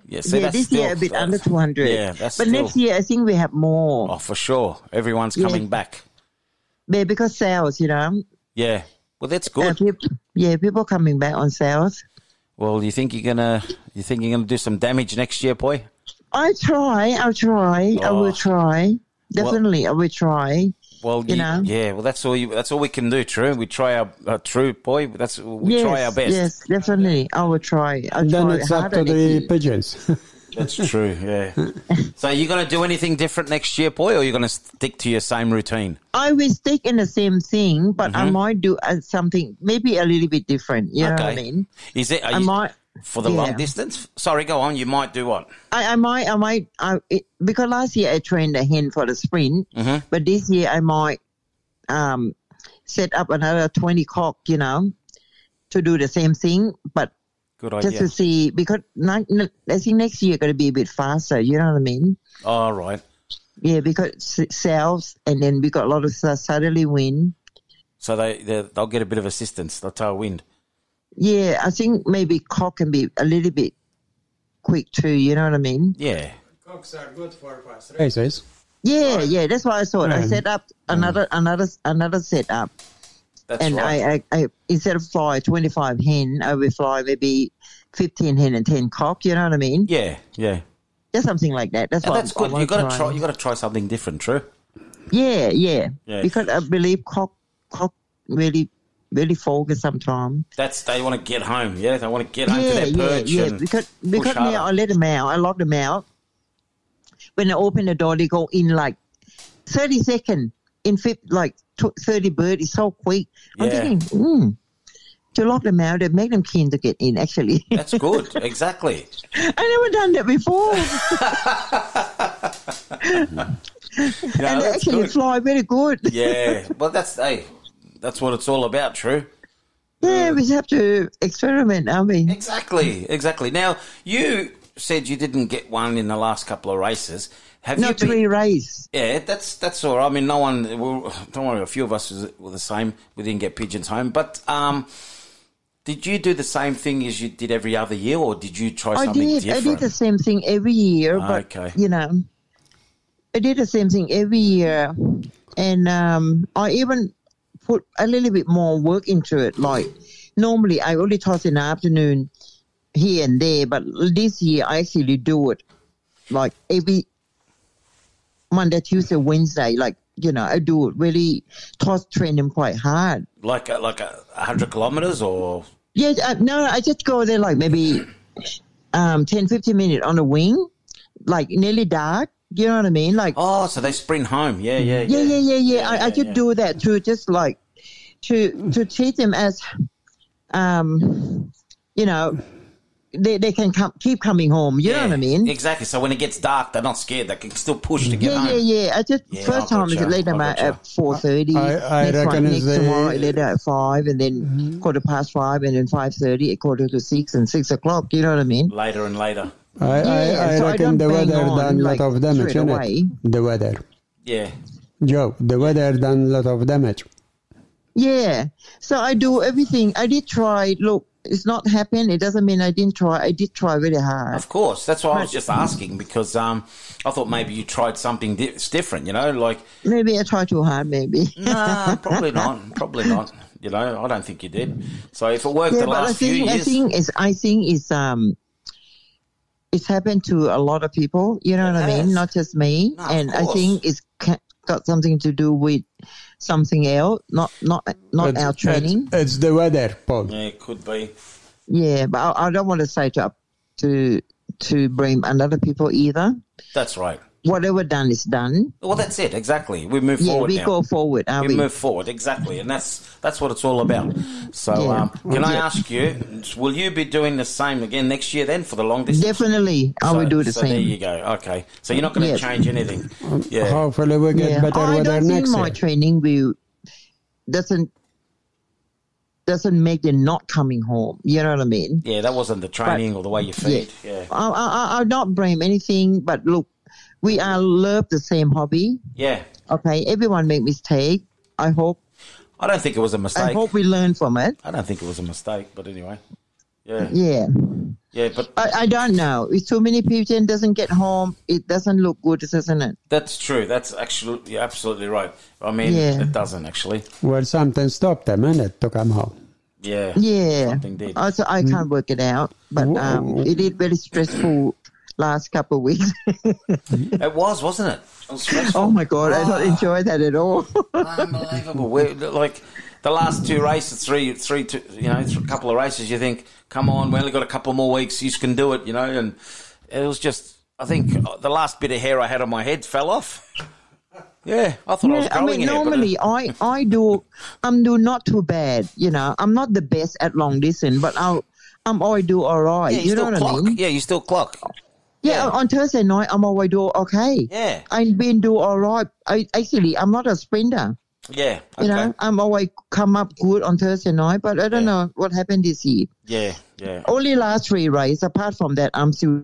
Yeah, see, yeah that's this still, year a bit under two hundred. Yeah, that's But still, next year I think we have more. Oh, for sure. Everyone's coming yeah. back. Yeah, because sales, you know. Yeah. Well, that's good. Uh, people, yeah, people coming back on sales. Well, you think you're gonna you think you're gonna do some damage next year, boy? I try, I'll try, oh. I will try. Definitely, well, I will try. Well, you, you know, yeah. Well, that's all. You, that's all we can do. True, we try our uh, true boy. That's we yes, try our best. Yes, definitely, I will try. I'll and then try it's up to the pigeons. That's true. Yeah. So, you're going to do anything different next year, boy, or you're going to stick to your same routine? I will stick in the same thing, but mm-hmm. I might do uh, something maybe a little bit different. You okay. know what I mean? Is it? Are I you, might. For the yeah. long distance? Sorry, go on. You might do what? I, I might, I might, I, it, because last year I trained a hen for the sprint, mm-hmm. but this year I might um, set up another twenty cock, you know, to do the same thing, but Good idea. just to see, because not, not, I think next year going to be a bit faster, you know what I mean? All right. Yeah, because sales, and then we got a lot of uh, southerly wind. So they, they, they'll get a bit of assistance, they'll tail wind. Yeah, I think maybe cock can be a little bit quick too, you know what I mean? Yeah. Cocks are good for past races. Yeah, yeah, that's why I saw it. I set up another mm. another another set up. That's and right. I, I, I instead of fly twenty-five hen, I would fly maybe fifteen hen and ten cock. You know what I mean? Yeah, yeah. Just something like that. That's yeah, what that's I'm, good. You got to try. You got to try something different. True. Yeah, yeah, yeah. Because I believe cock cock really really focus sometimes. That's they want to get home. Yeah, they want to get home yeah, to their perch. Yeah, yeah. Because because now I let them out. I lock them out. When I open the door, they go in like thirty seconds. In like thirty bird is so quick. I'm yeah. thinking, hmm, to lock them out, it make them keen to get in, actually. That's good, exactly. I never done that before. No, and they actually good. Fly very good. Yeah, well, that's hey, that's what it's all about, True. Yeah, uh, we have to experiment, I mean. Exactly, exactly. Now, you said you didn't get one in the last couple of races. Have Not you been, three races. Yeah, that's that's all right. I mean, no one, well, don't worry, a few of us were the same. We didn't get pigeons home. But um, did you do the same thing as you did every other year, or did you try I something did, different? I did the same thing every year. Oh, but, okay. You know, I did the same thing every year. And um, I even put a little bit more work into it. Like, normally I only toss in the afternoon here and there, but this year I actually do it like every Monday, Tuesday, Wednesday, like, you know, I do it really toss training quite hard. Like a, like a hundred kilometres or? Yeah, uh, no, I just go there like maybe um, ten, fifteen minutes on the wing, like nearly dark, you know what I mean? Like Oh, so they sprint home, yeah, yeah, yeah. Yeah, yeah, yeah, yeah. yeah I, yeah, I just yeah. do that to just like, to to treat them as, um, you know, They they can come, keep coming home. You yeah, know what I mean? Exactly. So when it gets dark, they're not scared. They can still push to get yeah, home. Yeah, yeah, yeah. I just yeah, first I'll time I let them out at four thirty. I, I next reckon one, next they... tomorrow I let out at five, and then mm-hmm. quarter past five, and then five thirty, quarter to six, and six o'clock. You know what I mean? Later and later. I yeah, I, I so reckon I the weather done a like, lot of damage. Isn't it? The weather. Yeah. Joe, the weather done a lot of damage. Yeah. So I do everything. I did try. Look. It's not happened. It doesn't mean I didn't try. I did try really hard. Of course. That's why I was just asking because um, I thought maybe you tried something di- different, you know, like... Maybe I tried too hard, maybe. Nah, probably not. Probably not. You know, I don't think you did. So if it worked yeah, the last think, few years... I think it's, I think it's, um, it's happened to a lot of people, you know it what has. I mean, not just me. No, and I think it's got something to do with... Something else, not not not it's, our training. It's, it's the weather, Paul. Yeah, it could be. Yeah, but I, I don't want to say to to to blame another people either. That's right. Whatever done is done. Well, that's it exactly. We move yeah, forward. Yeah, we now. go forward. Are we, we move forward exactly, and that's that's what it's all about. So, yeah. um, can yeah. I ask you? Will you be doing the same again next year then for the long distance? Definitely, I so, will do the so same. There you go. Okay, so you're not going to yes. change anything. Yeah. Hopefully, we'll get yeah. better I weather next year. I don't think my training will doesn't doesn't make them not coming home. You know what I mean? Yeah, that wasn't the training but, or the way you feed. Yeah, yeah. I, I I'll not blame anything, but look. We are love the same hobby. Yeah. Okay, everyone make mistake. I hope. I don't think it was a mistake. I hope we learn from it. I don't think it was a mistake, but anyway. Yeah. Yeah. Yeah, but... I, I don't know. It's too many pigeons doesn't get home. It doesn't look good, doesn't it? That's true. That's actually... You're absolutely right. I mean, yeah. it doesn't, actually. Well, something stopped them, and it took them home. Yeah. Yeah. Something did. Also, I can't mm. work it out, but um, it is very stressful... Last couple of weeks. It was, wasn't it? It was stressful. Oh, my God. Oh. I don't enjoy that at all. Unbelievable. We're, like, the last two races, three, three, two, you know, a couple of races, you think, come on, we only got a couple more weeks. You can do it, you know. And it was just, I think the last bit of hair I had on my head fell off. Yeah, I thought yeah, I was growing I mean, normally it, I, I do, I'm do not too bad, you know. I'm not the best at long distance, but I'll, I'm always do all right. Yeah, you, you know what clock. I mean? Yeah, you still clock. Yeah, yeah, on Thursday night, I'm always do okay. Yeah. I've been do all right. I, actually, I'm not a sprinter. Yeah, okay. You know, I'm always come up good on Thursday night, but I don't yeah. know what happened this year. Yeah, yeah. Only last three races. Apart from that, I'm still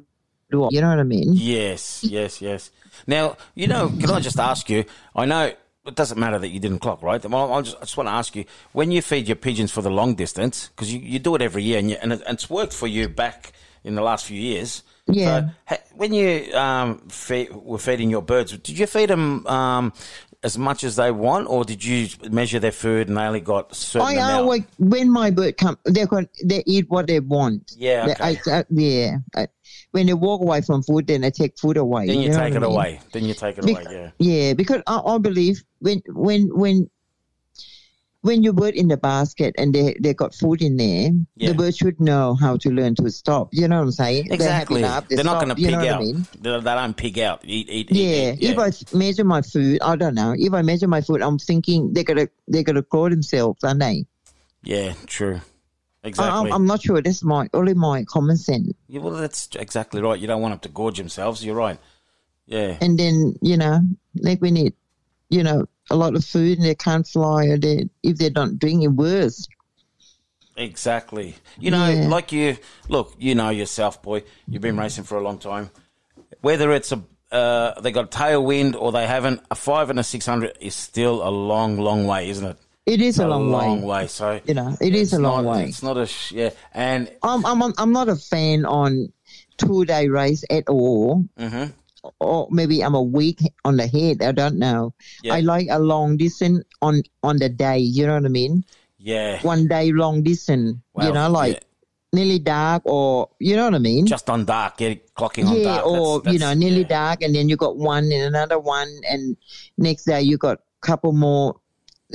doing, you know what I mean? Yes, yes, yes. Now, you know, can I just ask you, I know it doesn't matter that you didn't clock, right? Well, I just, I just want to ask you, when you feed your pigeons for the long distance, because you, you do it every year and, you, and, it, and it's worked for you back in the last few years – Yeah. So when you um, fe- were feeding your birds, did you feed them um, as much as they want, or did you measure their food and they only got a certain I amount? Always, when my bird come, they got they eat what they want. Yeah, okay. I, I, yeah. I, when they walk away from food, then I take food away. Then you, you know take it I mean? away. Then you take it because, away. Yeah. Yeah, because I, I believe when when when. When you bird in the basket and they they got food in there, yeah. the bird should know how to learn to stop. You know what I'm saying? Exactly. They up, they They're stop, not going to pig you know out. I mean? They don't pig out. Eat, eat, yeah. Eat, yeah. If I measure my food, I don't know. If I measure my food, I'm thinking they're gonna they're gonna grow themselves, aren't they? Yeah. True. Exactly. I, I'm not sure. That's my only my common sense. Yeah. Well, that's exactly right. You don't want them to gorge themselves. You're right. Yeah. And then you know, like we need, you know. a lot of food and they can't fly, or they, if they don't drink, it worse. Exactly. You know, yeah. like you, look, you know yourself, boy, you've been racing for a long time. Whether it's a uh, they got tailwind or they haven't, a five and a six hundred is still a long, long way, isn't it? It is a, a long, long way. way. So you know, it is a long not, way. It's not a sh- yeah. And I'm I'm I'm not a fan on two day race at all. Mm-hmm. Or maybe I'm a week on the head. I don't know. Yeah. I like a long distance on, on the day. You know what I mean? Yeah. One day long distance. Wow. You know, like yeah. nearly dark, or you know what I mean? Just on dark, yeah, clocking on yeah, dark. Yeah, or that's, that's, you know, nearly yeah. dark, and then you got one and another one, and next day you got a couple more.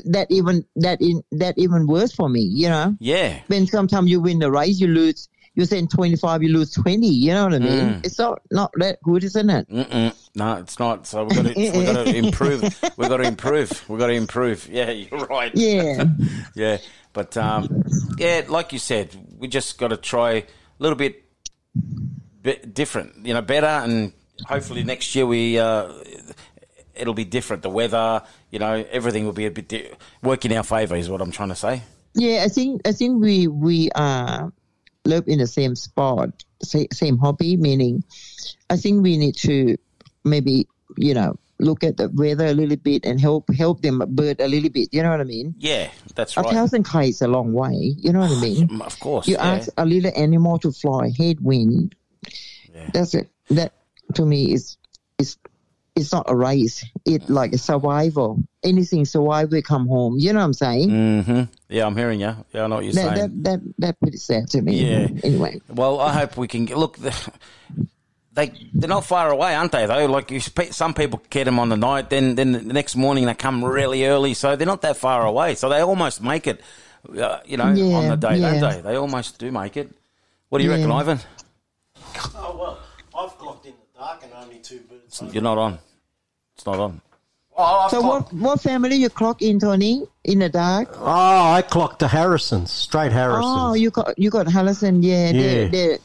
That even that in that even worse for me. You know? Yeah. When sometimes you win the race, you lose. You send twenty-five, you lose twenty. You know what I mean? Mm. It's not, not that good, isn't it? Mm-mm. No, it's not. So we've got to, we've got to improve. We've got to improve. We've got to improve. Yeah, you're right. Yeah. yeah. But, um, yeah, like you said, we just got to try a little bit, bit different, you know, better, and hopefully next year we uh, it'll be different. The weather, you know, everything will be a bit di- work in our favour is what I'm trying to say. Yeah, I think I think we, we are... live in the same spot, same hobby, meaning I think we need to maybe, you know, look at the weather a little bit and help help them bird a little bit, you know what I mean? Yeah, that's right. A thousand K is a long way, you know what I mean? Of course. You yeah. ask a little animal to fly headwind, yeah. that's it. That to me is, is it's not a race. It's like a survival. Anything survive, we come home. You know what I'm saying? Mm-hmm. Yeah, I'm hearing you. Yeah, I know what you're that, saying. That that that pretty sad to me. Yeah. Anyway. Well, I hope we can get, look. They they're not far away, aren't they? Though, like you, some people get them on the night, then then the next morning they come really early, so they're not that far away. So they almost make it. Uh, you know, yeah, on the day, yeah. don't they? They almost do make it. What do you yeah. reckon, Ivan? Oh well, I've clocked in the dark and only two birds. You're not on. It's not on. Oh, so clocked. what what family you clock in, Tony, in the dark? Oh, I clocked the Harrisons, straight Harrisons. Oh, you got you got Harrison, yeah. yeah. They, they,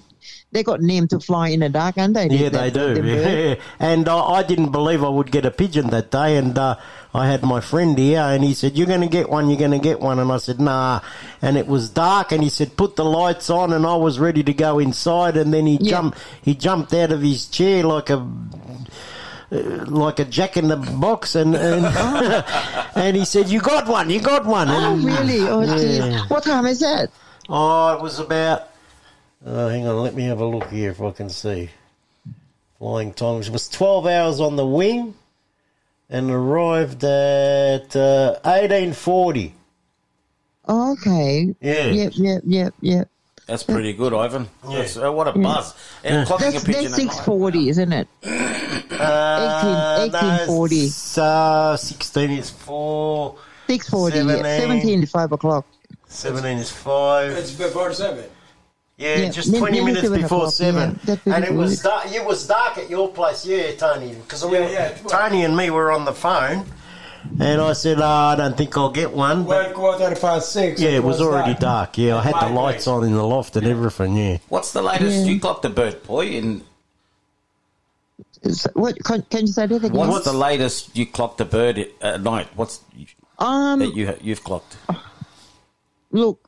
they got named to fly in the dark, aren't they? Yeah, they, they do. Yeah. And uh, I didn't believe I would get a pigeon that day, and uh, I had my friend here, and he said, you're going to get one, you're going to get one. And I said, nah. And it was dark, and he said, put the lights on, and I was ready to go inside, and then he yeah. jumped, he jumped out of his chair like a... like a jack in the box, and and, and he said, you got one, you got one. And, oh, really? Oh, yeah. What time is that? Oh, it was about, oh, hang on, let me have a look here if I can see. Flying time, it was twelve hours on the wing and arrived at uh, eighteen forty. Oh, okay. Yeah. Yep, yep, yep, yep. That's pretty good, Ivan. Yes, yeah. What a buzz. Yeah. And clocking that's, a pigeon that's six forty, isn't it? Uh, eighteen forty. No, it's, uh, sixteen is four. six forty, seventeen, yeah. seventeen is five o'clock. seventeen is five. It's before seven. Yeah, yeah. just twenty Maybe minutes before seven. Yeah, and it good. was dark, it was dark at your place, yeah, Tony, because yeah, we yeah. Tony and me were on the phone. And I said, oh, I don't think I'll get one. Well, quarter past six. Yeah, it was already dark. dark. Yeah, I had the lights on in the loft and everything, yeah. What's the latest? Yeah. You got the bird, boy. In... What, can, can you say that again? What's, What's the latest you clocked the bird at, at night? What's um, that you, you've clocked? Look,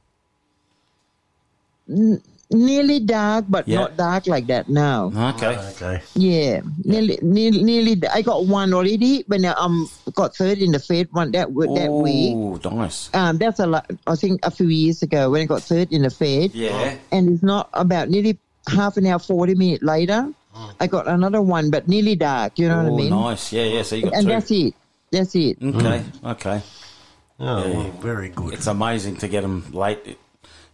n- nearly dark, but yeah. not dark like that now. Okay. Oh, okay. Yeah, yeah. Nearly, nearly, nearly. I got one already, but now I'm got third in the Fed one that that Ooh, week. Oh, nice. Um, that's a lot. I think a few years ago when I got third in the Fed. Yeah. And it's not about nearly half an hour, forty minutes later, mm. I got another one, but nearly dark, you know oh, what I mean? Oh, nice. Yeah, yeah, so you got and two. And that's it. That's it. Okay, mm. okay. Oh, yeah. Well, very good. It's amazing to get them late, it,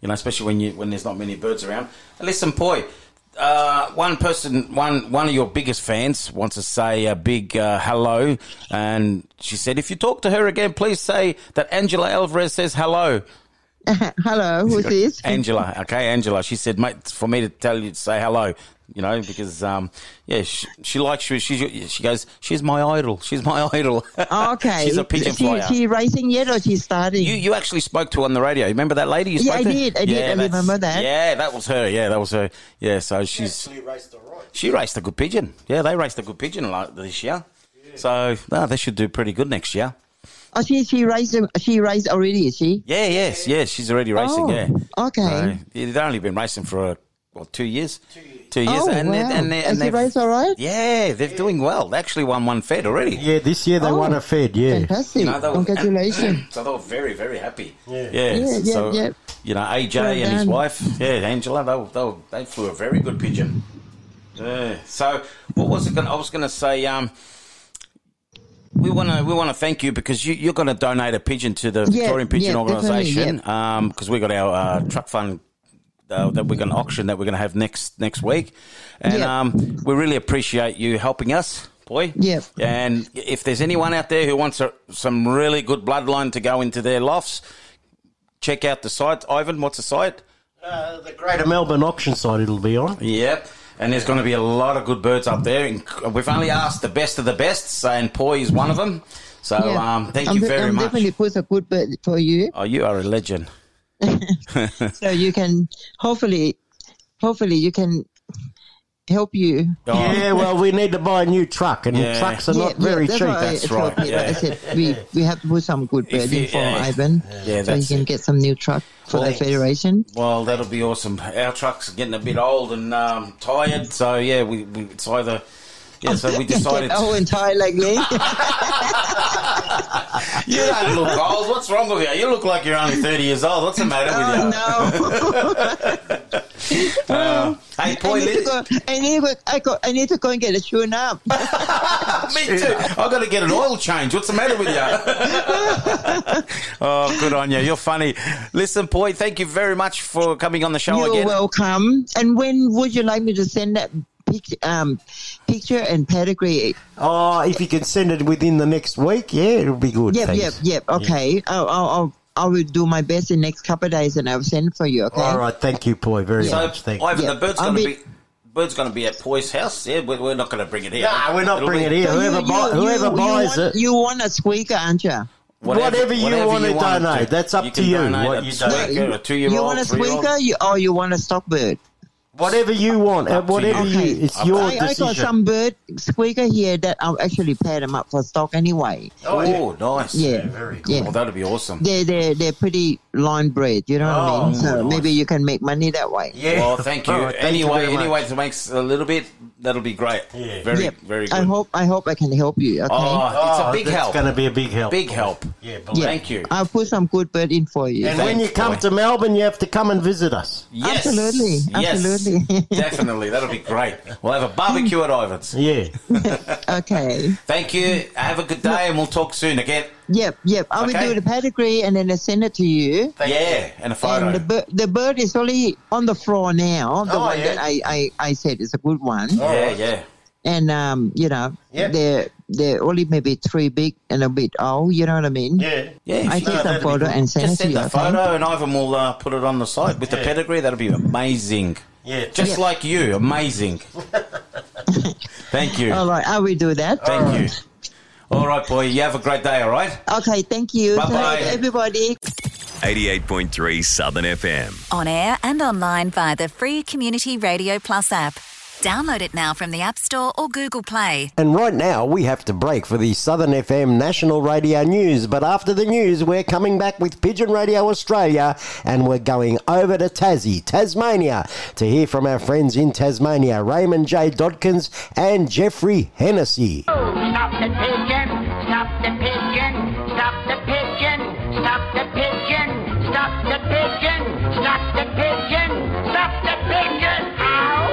you know, especially when you when there's not many birds around. Listen, Poi, uh, one person, one one of your biggest fans wants to say a big uh, hello, and she said, if you talk to her again, please say that Angela Alvarez says hello. Hello, who's this? Angela. Okay, Angela. She said, mate, for me to tell you to say hello, you know, because, um, yeah, she, she likes you. She, she goes, she's my idol. She's my idol. Oh, okay. She's a pigeon flyer. Is she, she racing yet or she's starting? You you actually spoke to her on the radio. Remember that lady you spoke yeah, to? I did. I yeah, did. I remember that. Yeah, that was her. Yeah, that was her. Yeah, so she's. She actually raced all right. She raced a good pigeon. Yeah, they raced a good pigeon like this year. Yeah. So, no, they should do pretty good next year. Oh, she she raced she raced already, is she? Yeah, yes, yes, she's already racing. Oh, yeah, okay. So, they've only been racing for uh, what two years, two years, two years. Oh, and wow. and, and, and they race all right. Yeah, they're yeah. doing well. They actually won one Fed already. Yeah, this year they oh, won a Fed. Yeah, fantastic. You know, they were, congratulations. So they were very very happy. Yeah, yeah, yeah. yeah so yeah. you know, A J well and his wife, yeah, Angela, they were, they, were, they flew a very good pigeon. Yeah. So what was it? Gonna, I was going to say. Um, We want to we want to thank you because you, you're going to donate a pigeon to the yeah, Victorian Pigeon yeah, Organisation because yeah. um, we've got our uh, truck fund uh, that we're going to auction that we're going to have next next week, and yeah. um, we really appreciate you helping us, Poi. Yeah. And if there's anyone out there who wants a, some really good bloodline to go into their lofts, check out the site. Ivan, what's the site? Uh, the Greater Melbourne Auction site. It'll be on. Yep. And there's going to be a lot of good birds up there. We've only asked the best of the best, and Poi is one of them. So yeah. um, thank I'm, you very I'm much. Definitely put a good bird for you. Oh, you are a legend. So you can hopefully, hopefully you can help you. Yeah, well, we need to buy a new truck, and yeah. trucks are yeah, not yeah, very that's cheap. That's right. right. Yeah. Like I said, we we have to put some good bird you, in for yeah. Ivan, yeah, so he can it. get some new truck. For well, the federation. Well, that'll be awesome. Our trucks are getting a bit old and um, tired, so yeah, we, we it's either yeah. So we decided. Oh, and tired like me. You don't look old. What's wrong with you? You look like you're only thirty years old. What's the matter with you? Oh, no. Uh, hey, Poi, I need, to go, I, need to go, I, go, I need to go and get a tune up. Me too. I've got to get an oil change. What's the matter with you? Oh, good on you. You're funny. Listen, Poi, thank you very much for coming on the show. You're again. You're welcome. And when would you like me to send that picture, um, picture and pedigree? Oh, if you can send it within the next week, yeah, it'll be good. Yep, thanks. yep, yep. Okay. Yep. I'll, I'll, I'll I will do my best in the next couple of days, and I'll send for you. Okay. All right. Thank you, Poi. Very so, much. Thank you. Ivan, yeah. the bird's going to be, be bird's going to be at Poi's house. Yeah, we're, we're not going to bring it here. No, we're not It'll bringing be, it here. So whoever you, buy, you, whoever you, buys you want, it, you want a squeaker, aren't you? Whatever, whatever you whatever want you to want donate, to, that's up you to you. What you donate, a two-year-old, you want a squeaker, you, or you want a stock bird? Whatever you want, uh, whatever you, okay. it's your I, decision. I got some bird squeaker here that I'll actually pay them up for stock anyway. Oh, yeah. nice. Yeah. yeah, very good. Yeah. Well, that'd be awesome. They're, they're, they're pretty line bred, you know oh, what I mean? So nice. Maybe you can make money that way. Yeah. Well, thank you. Right, thank anyway, you anyway, to make a little bit, that'll be great. Yeah. Very, yep. very good. I hope, I hope I can help you, okay? Oh, it's oh, a big help. It's going to be a big help. Big help. Yeah, yeah, thank you. I'll put some good bird in for you. And Thanks, when you come boy. to Melbourne, you have to come and visit us. Yes. Absolutely. Yes. Absolutely. Definitely, that'll be great. We'll have a barbecue at Ivan's. Yeah. Okay. Thank you. Have a good day, and we'll talk soon again. Yep, yep. I okay. will do the pedigree, and then I send it to you. Thank yeah, you. And a photo. And the, bir- the bird is only on the floor now. The oh, one yeah. that I, I, I said is a good one. Oh, yeah, yeah. And um, you know, yep. they're they're only maybe three big and a bit old. You know what I mean? Yeah, yeah. I take no, a photo and send just it to you. Just send the photo, and Ivan will uh, put it on the site with yeah. the pedigree. That'll be amazing. Yeah, just yeah. like you. Amazing. Thank you. All right, I will do that. Thank all you. Right. All right, Poi. You have a great day, all right? Okay, thank you. Bye-bye. Bye, everybody. eighty-eight point three Southern F M. On air and online via the free Community Radio Plus app. Download it now from the App Store or Google Play. And right now we have to break for the Southern F M National Radio News. But after the news, we're coming back with Pigeon Radio Australia, and we're going over to Tassie, Tasmania, to hear from our friends in Tasmania, Raymond J. Dodkins and Geoffrey Hennessy. Stop the pigeon, stop the pigeon, stop the pigeon, stop the pigeon, stop the pigeon, stop the pigeon, stop the pigeon, stop the pigeon. Ow!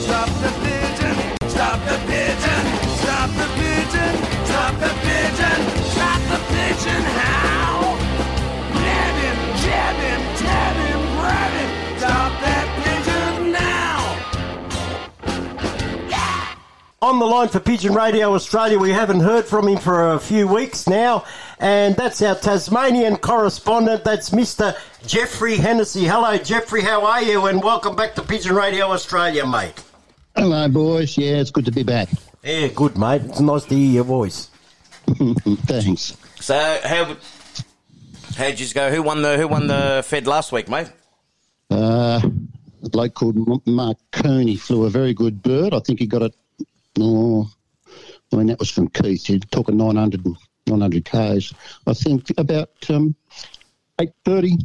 stop the pigeon, stop the pigeon, stop the pigeon, stop the pigeon, stop the pigeon, how? Let him, jab him, jab him. Stop that pigeon now! Yeah! On the line for Pigeon Radio Australia, we haven't heard from him for a few weeks now, and that's our Tasmanian correspondent, that's Mister Geoffrey Hennessy. Hello, Geoffrey, how are you? And welcome back to Pigeon Radio Australia, mate. Hello, boys. Yeah, it's good to be back. Yeah, good, mate. It's nice to hear your voice. Thanks. So, how how'd you go? Who won the Who won the Fed last week, mate? Uh, a bloke called Mark Kearney flew a very good bird. I think he got it. Oh, I mean, that was from Keith. He took a nine hundred Ks. I think about um, eight thirty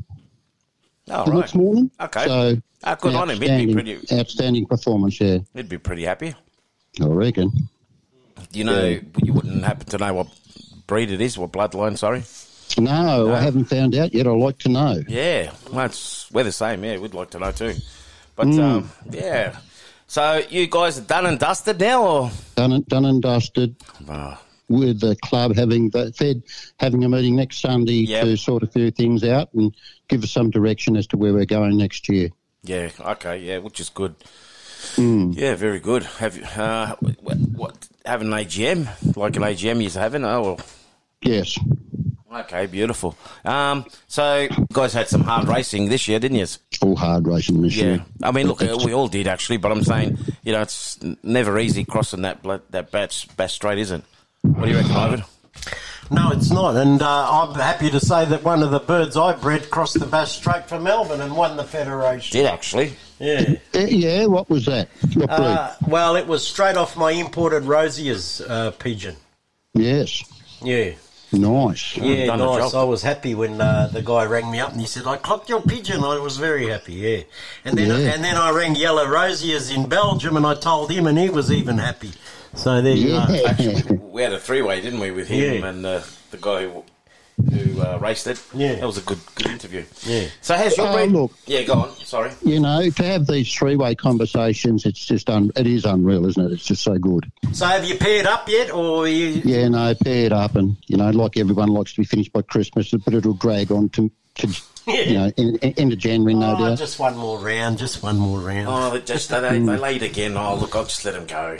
oh, the right. next morning. Okay. So, oh, good on him. He'd be pretty... Outstanding performance, yeah. He'd be pretty happy, I reckon. You know, yeah. You wouldn't happen to know what breed it is, what bloodline, sorry. No, no, I haven't found out yet. I'd like to know. Yeah, well, it's, we're the same. Yeah, we'd like to know too. But, mm. um, yeah. So you guys are done and dusted now? Or? Done, and, done and dusted oh. with the club having the Fed having a meeting next Sunday yep. to sort a few things out and give us some direction as to where we're going next year. Yeah, okay, yeah, which is good. Mm. Yeah, very good. Have you, uh, what, what, have an A G M, like an A G M you're having? Oh, well. Yes. Okay, beautiful. Um, so, you guys had some hard racing this year, didn't you? All hard racing this yeah. year. I mean, look, we all did actually, but I'm saying, you know, it's never easy crossing that that Bass, Bass Strait, is it? What do you reckon, Ivan? No, it's not, and uh, I'm happy to say that one of the birds I bred crossed the Bass Strait for Melbourne and won the Federation. Did actually? Yeah. Yeah, what was that? What uh, well, it was straight off my imported Rosiers uh, pigeon. Yes. Yeah. Nice. Yeah, nice. I was happy when uh, the guy rang me up and he said, I clocked your pigeon. I was very happy, yeah. And then yeah. and then I rang Yellow Rosiers in Belgium and I told him and he was even happy. So there yeah. you are. Actually, we had a three-way, didn't we, with him yeah. and uh, the guy who, who uh, raced it. Yeah. That was a good good interview. Yeah. So how's your breed? Uh, look, yeah, go on. Sorry. You know, to have these three-way conversations, it's just un- it is unreal, isn't it? It's just so good. So have you paired up yet, or are you? Yeah, no, paired up, and you know, like everyone likes to be finished by Christmas, but it'll drag on to, to yeah. you know, in, in, end of January, no oh, doubt. Just one more round, just one more round. Oh, just they they late again. Oh, look, I'll just let them go.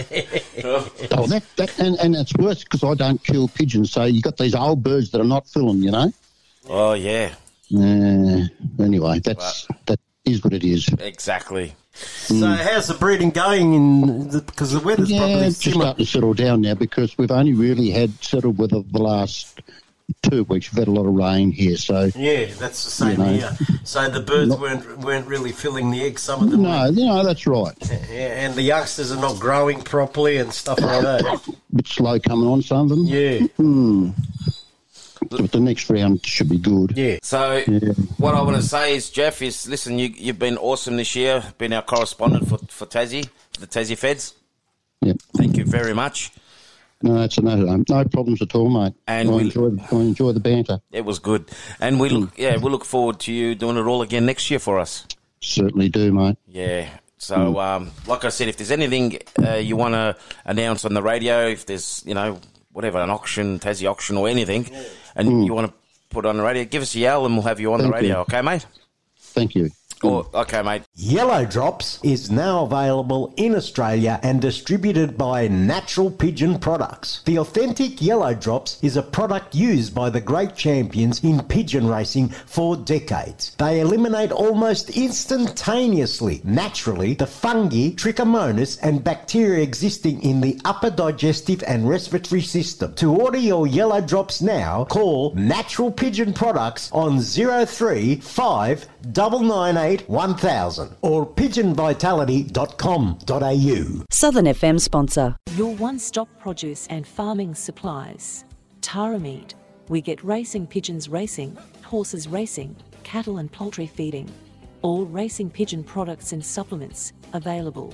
oh, that, that and and it's worse because I don't kill pigeons, so you got these old birds that are not filling, you know. Oh yeah. Uh, anyway, that's but, that is what it is. Exactly. So mm. how's the breeding going? In the, because the weather's yeah, probably it's just starting to settle down now because we've only really had settled weather the last two weeks. We've had a lot of rain here, so yeah, that's the same you know, here. So the birds not, weren't weren't really filling the eggs. Some of them, no, you know, that's right. Yeah, and the youngsters are not growing properly and stuff like that. A bit slow coming on, some of them. Yeah. Mm. But the next round should be good. Yeah. So yeah. what I want to say is, Jeff, is listen, you, you've been awesome this year. Been our correspondent for, for Tassie, the Tassie Feds. Yep. Thank you very much. No, that's no, no problems at all, mate. And I, we, enjoy, I enjoy the banter. It was good. And we look, yeah, we look forward to you doing it all again next year for us. Certainly do, mate. Yeah. So, mm. um, like I said, if there's anything uh, you want to announce on the radio, if there's, you know, whatever, an auction, Tassie auction or anything, yeah. and mm. you want to put on the radio, give us a yell and we'll have you on Thank the radio, you. Okay, mate? Thank you. Oh, okay, mate. Yellow Drops is now available in Australia and distributed by Natural Pigeon Products. The authentic Yellow Drops is a product used by the great champions in pigeon racing for decades. They eliminate almost instantaneously, naturally, the fungi, trichomonas and bacteria existing in the upper digestive and respiratory system. To order your Yellow Drops now, call Natural Pigeon Products on zero three five nine nine eight one thousand or pigeon vitality dot com dot a u. Southern F M sponsor. Your one-stop produce and farming supplies. Taramead. We get racing pigeons racing, horses racing, cattle and poultry feeding. all racing pigeon products and supplements available.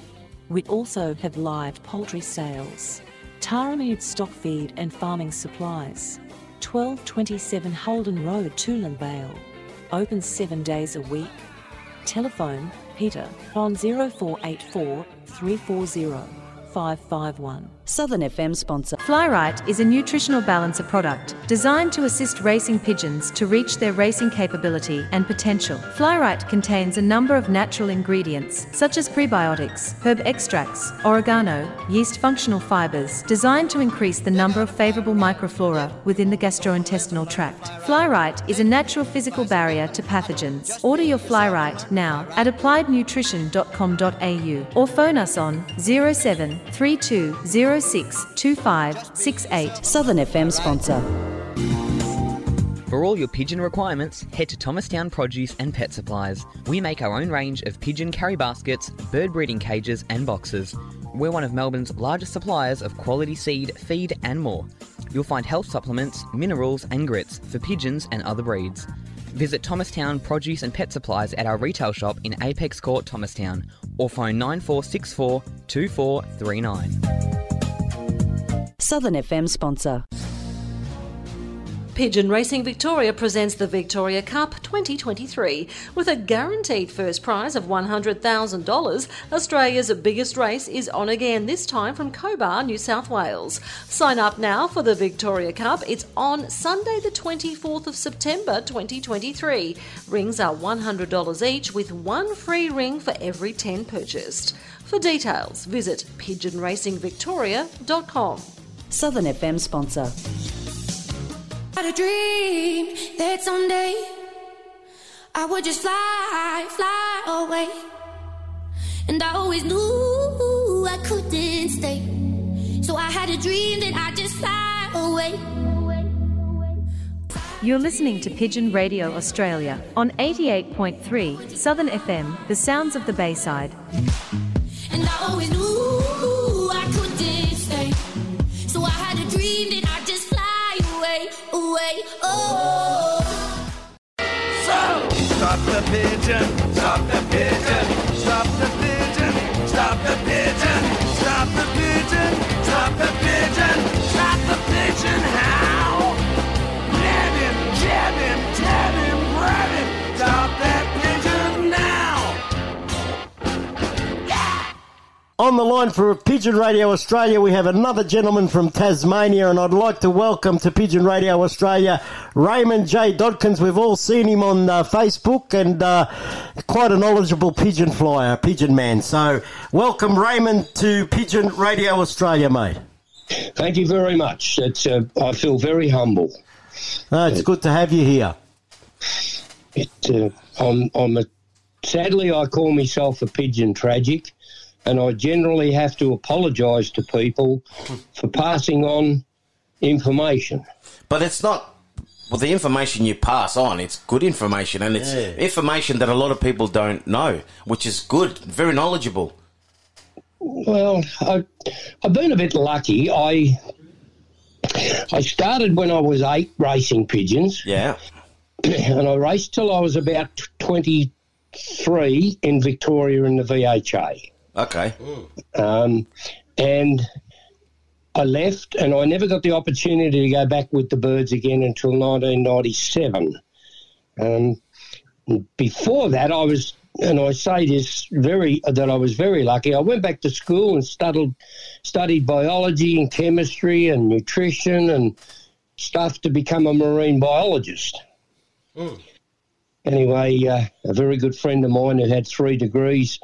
We also have live poultry sales, Taramead stock feed and farming supplies, twelve twenty-seven Holden Road, Tulin Vale. Open seven days a week. Telephone, Peter, on zero four eight four, three four zero, five five one. Southern F M sponsor. Flyrite is a nutritional balancer product designed to assist racing pigeons to reach their racing capability and potential. Flyrite contains a number of natural ingredients such as prebiotics, herb extracts, oregano, yeast functional fibers designed to increase the number of favorable microflora within the gastrointestinal tract. Flyrite is a natural physical barrier to pathogens. Order your Flyrite now at applied nutrition dot com dot a u or phone us on zero seven three two zero six two five six eight. Southern F M sponsor. For all your pigeon requirements, head to Thomastown Produce and Pet Supplies. We make our own range of pigeon carry baskets, bird breeding cages and boxes. We're one of Melbourne's largest suppliers of quality seed, feed and more. You'll find health supplements, minerals and grits for pigeons and other breeds. Visit Thomastown Produce and Pet Supplies at our retail shop in Apex Court, Thomastown, or phone nine four six four, two four three nine. Southern F M sponsor. Pigeon Racing Victoria presents the Victoria Cup twenty twenty-three. With a guaranteed first prize of one hundred thousand dollars, Australia's biggest race is on again, this time from Cobar, New South Wales. Sign up now for the Victoria Cup. It's on Sunday the twenty-fourth of September twenty twenty-three. Rings are one hundred dollars each with one free ring for every ten purchased. For details, visit pigeon racing victoria dot com. Southern F M sponsor. I had a dream that someday I would just fly, fly away. And I always knew I couldn't stay. So I had a dream that I'd just fly away. You're listening to Pigeon Radio Australia on eighty-eight point three Southern F M, the sounds of the Bayside. And I always knew I couldn't stay. So I had a dream that I'd just fly away, away, oh. So, stop the pigeon, stop the pigeon, stop the pigeon, stop the pigeon, stop the pigeon, stop the pigeon, stop the pigeon, how? Nab him, jab him, tab him, grab him, stop that pigeon now. Yeah. On the line for Pigeon Radio Australia, we have another gentleman from Tasmania, and I'd like to welcome to Pigeon Radio Australia, Raymond J. Dodkins. We've all seen him on uh, Facebook, and uh, quite a knowledgeable pigeon flyer, pigeon man. So welcome, Raymond, to Pigeon Radio Australia, mate. Thank you very much. It's, uh, I feel very humble. No, it's uh, good to have you here. It, uh, I'm, I'm a, sadly, I call myself a pigeon tragic. And I generally have to apologise to people for passing on information. But it's not, well, the information you pass on, it's good information, and it's yeah. information that a lot of people don't know, which is good, very knowledgeable. Well, I, I've been a bit lucky. I I started when I was eight racing pigeons. Yeah. And I raced till I was about twenty-three in Victoria in the V H A. Okay. Um, and I left, and I never got the opportunity to go back with the birds again until nineteen ninety-seven. Um, before that, I was, and I say this very that I was very lucky. I went back to school and studied studied biology and chemistry and nutrition and stuff to become a marine biologist. Mm. Anyway, uh, a very good friend of mine who had three degrees.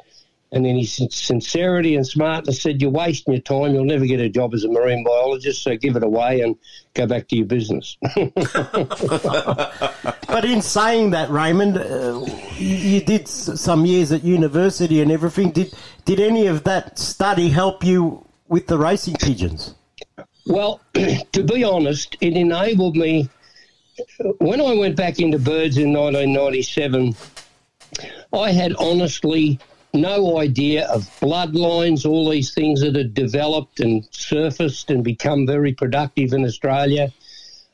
And in his sincerity and smartness said, you're wasting your time, you'll never get a job as a marine biologist, so give it away and go back to your business. But in saying that, Raymond, uh, you did some years at university and everything. Did, did any of that study help you with the racing pigeons? Well, to be honest, it enabled me. When I went back into birds in nineteen ninety-seven, I had honestly no idea of bloodlines, all these things that had developed and surfaced and become very productive in Australia.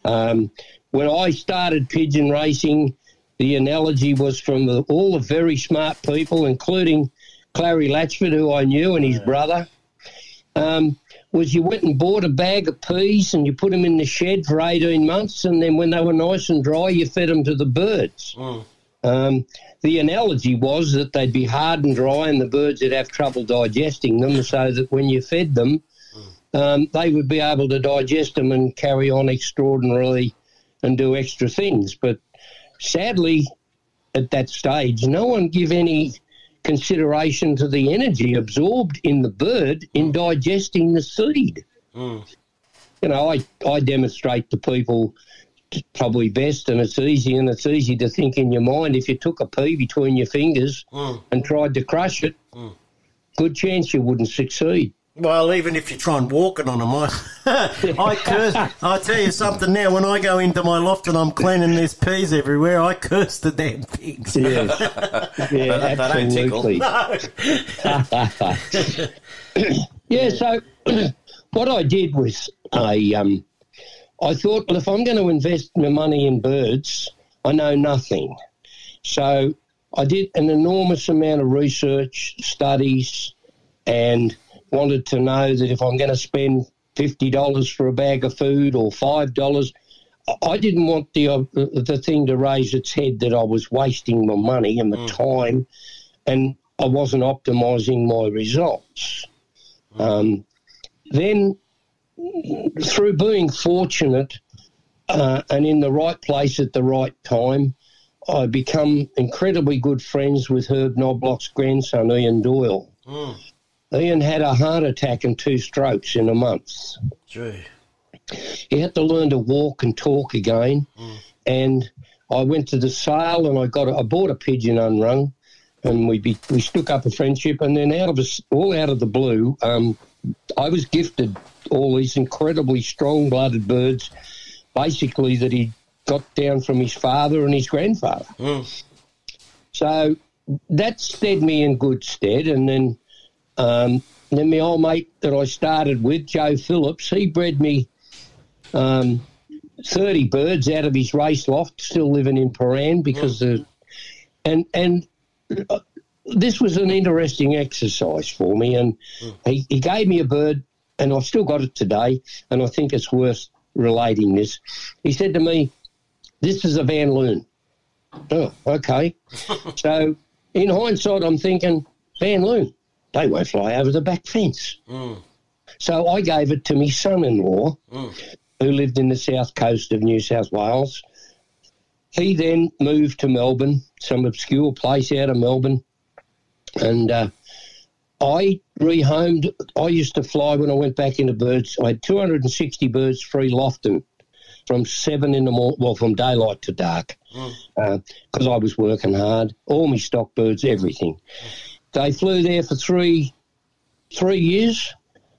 Um, when I started pigeon racing, the analogy was from the, all the very smart people, including Clary Latchford, who I knew, and his yeah. brother, um, was you went and bought a bag of peas and you put them in the shed for eighteen months, and then when they were nice and dry, you fed them to the birds. Mm. Um, the analogy was that they'd be hard and dry and the birds would have trouble digesting them, so that when you fed them, um, they would be able to digest them and carry on extraordinarily and do extra things. But sadly, at that stage, no one gave any consideration to the energy absorbed in the bird in digesting the seed. Mm. You know, I, I demonstrate to people probably best, and it's easy, and it's easy to think in your mind, if you took a pea between your fingers mm. and tried to crush it, mm. good chance you wouldn't succeed. Well, even if you try and walk it on them, I, I curse. I tell you something now, when I go into my loft and I'm cleaning these peas everywhere, I curse the damn things. Yes. Yeah, but absolutely. They don't tickle. No. Yeah, so what I did was I, um, I thought, well, if I'm going to invest my money in birds, I know nothing. So I did an enormous amount of research, studies, and wanted to know that if I'm going to spend fifty dollars for a bag of food or five dollars, I didn't want the uh, the thing to raise its head that I was wasting my money and my mm. time, and I wasn't optimising my results. Mm. Um, then through being fortunate uh, and in the right place at the right time, I become incredibly good friends with Herb Knobloch's grandson, Ian Doyle. Mm. Ian had a heart attack and two strokes in a month. Gee. He had to learn to walk and talk again. Mm. And I went to the sale and I got a, I bought a pigeon unrung, and we be, we stuck up a friendship. And then out of a, all out of the blue, um, I was gifted all these incredibly strong-blooded birds, basically that he got down from his father and his grandfather. Mm. So that stead me in good stead, and then. Um, then my old mate that I started with, Joe Phillips, he bred me um, thirty birds out of his race loft, still living in Paran, because mm. the, and and uh, this was an interesting exercise for me, and mm. he, he gave me a bird, and I've still got it today, and I think it's worth relating this. He said to me, "This is a Van Loon." Oh, okay. So in hindsight, I'm thinking, Van Loon, they won't fly over the back fence. Mm. So I gave it to my son-in-law, mm. who lived in the south coast of New South Wales. He then moved to Melbourne, some obscure place out of Melbourne, and uh, I rehomed. I used to fly when I went back into birds. I had two hundred sixty birds free lofting from seven in the morning, well, from daylight to dark, because mm. uh, I was working hard, all my stock birds, everything. Mm. They flew there for three three years,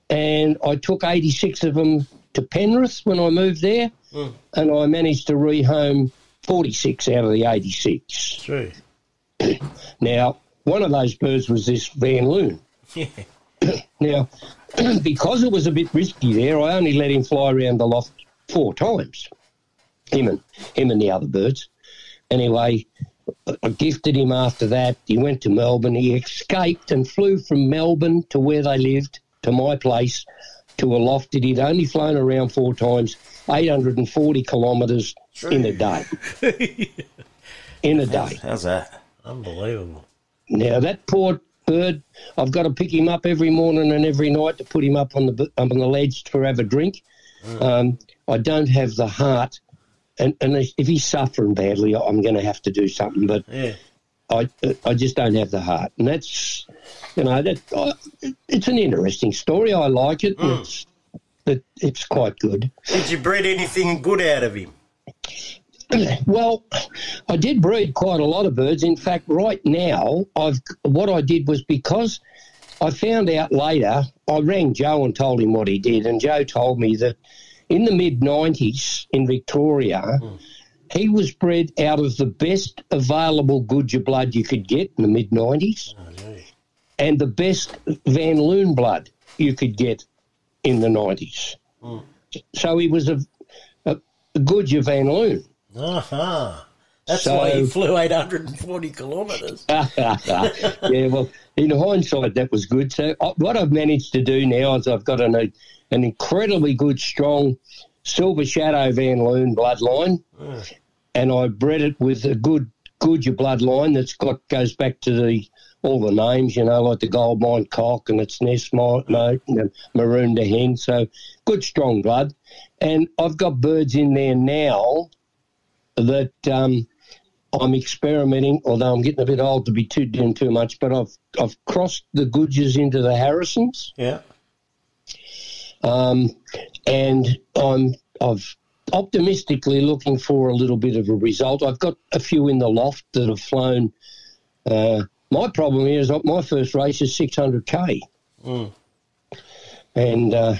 and I took eighty-six of them to Penrith when I moved there, mm. and I managed to rehome forty-six out of the eighty-six. True. Now, one of those birds was this Van Loon. Yeah. Now, because it was a bit risky there, I only let him fly around the loft four times, him and, him and the other birds. Anyway, I gifted him after that. He went to Melbourne. He escaped and flew from Melbourne to where they lived, to my place, to a loft that he'd only flown around four times, eight hundred forty kilometres in a day. In a day. How's that? Unbelievable. Now, that poor bird, I've got to pick him up every morning and every night to put him up on the, up on the ledge to have a drink. Mm. Um, I don't have the heart. And, and if he's suffering badly, I'm going to have to do something. But yeah. I, I just don't have the heart, and that's, you know, that I, it's an interesting story. I like it. Mm. And it's, it, it's quite good. Did you breed anything good out of him? Well, I did breed quite a lot of birds. In fact, right now, I've what I did was because I found out later. I rang Joe and told him what he did, and Joe told me that. In the mid nineties in Victoria, mm. he was bred out of the best available Goodyear blood you could get in the mid nineties oh, and the best Van Loon blood you could get in the nineties. Mm. So he was a, a Goodyear Van Loon. Aha. Uh-huh. That's so, why he flew eight hundred forty kilometres. Yeah, well, in hindsight, that was good. So I, what I've managed to do now is I've got an, an incredibly good, strong Silver Shadow Van Loon bloodline, oh. and I bred it with a good Goodyear bloodline that's got goes back to the all the names, you know, like the Goldmine Cock and its nest moat and the Maroondah Hen. So good, strong blood. And I've got birds in there now that um, I'm experimenting, although I'm getting a bit old to be too doing too much, but I've I've crossed the Goodyears into the Harrisons. Yeah. Um, and I'm I've optimistically looking for a little bit of a result. I've got a few in the loft that have flown. Uh, my problem is my first race is six hundred K. Mm. And uh,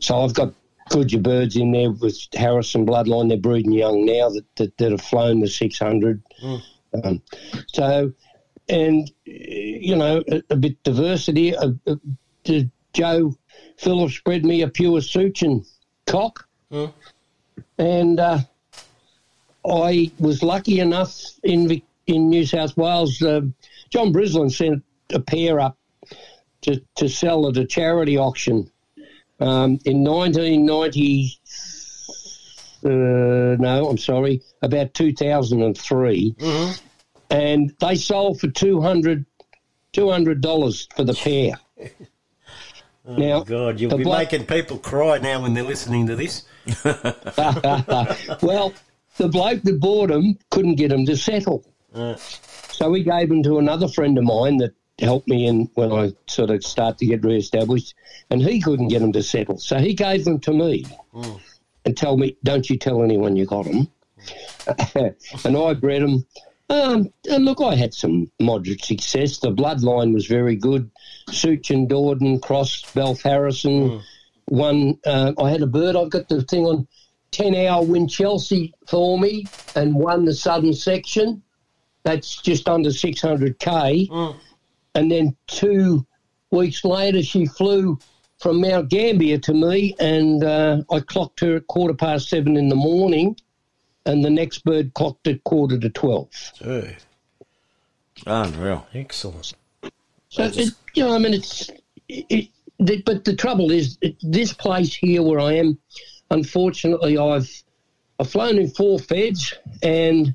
so I've got Goodyear birds in there with Harrison bloodline. They're breeding young now that, that, that have flown the six hundred. Mm. Um, so, and, you know, a, a bit diversity. A, a, a, Joe Phillips bred me a pure Suchan cock. Mm. And uh, I was lucky enough in in New South Wales. Uh, John Brislin sent a pair up to, to sell at a charity auction um, in nineteen ninety. Uh, no, I'm sorry, about two thousand three, mm-hmm. and they sold for two hundred dollars for the pair. Oh, now, God, you'll be black... making people cry now when they're listening to this. Well, the bloke that bought them couldn't get them to settle. Uh. So we gave them to another friend of mine that helped me in when I sort of start to get re-established, and he couldn't get them to settle. So he gave them to me mm. and told me, don't you tell anyone you got them. And I bred them. Um, and look, I had some moderate success. The bloodline was very good. Suchan, Dordon, Cross, Belf Harrison. Mm. One, uh, I had a bird. I've got the thing on ten hour win Chelsea for me and won the southern section. That's just under six hundred K. Mm. And then two weeks later, she flew from Mount Gambier to me, and uh, I clocked her at quarter past seven in the morning. And the next bird clocked at quarter to twelve. Dude. Unreal. Excellent. So, just... it, you know, I mean, it's... It, it, but the trouble is, it, this place here where I am, unfortunately, I've, I've flown in four feds, and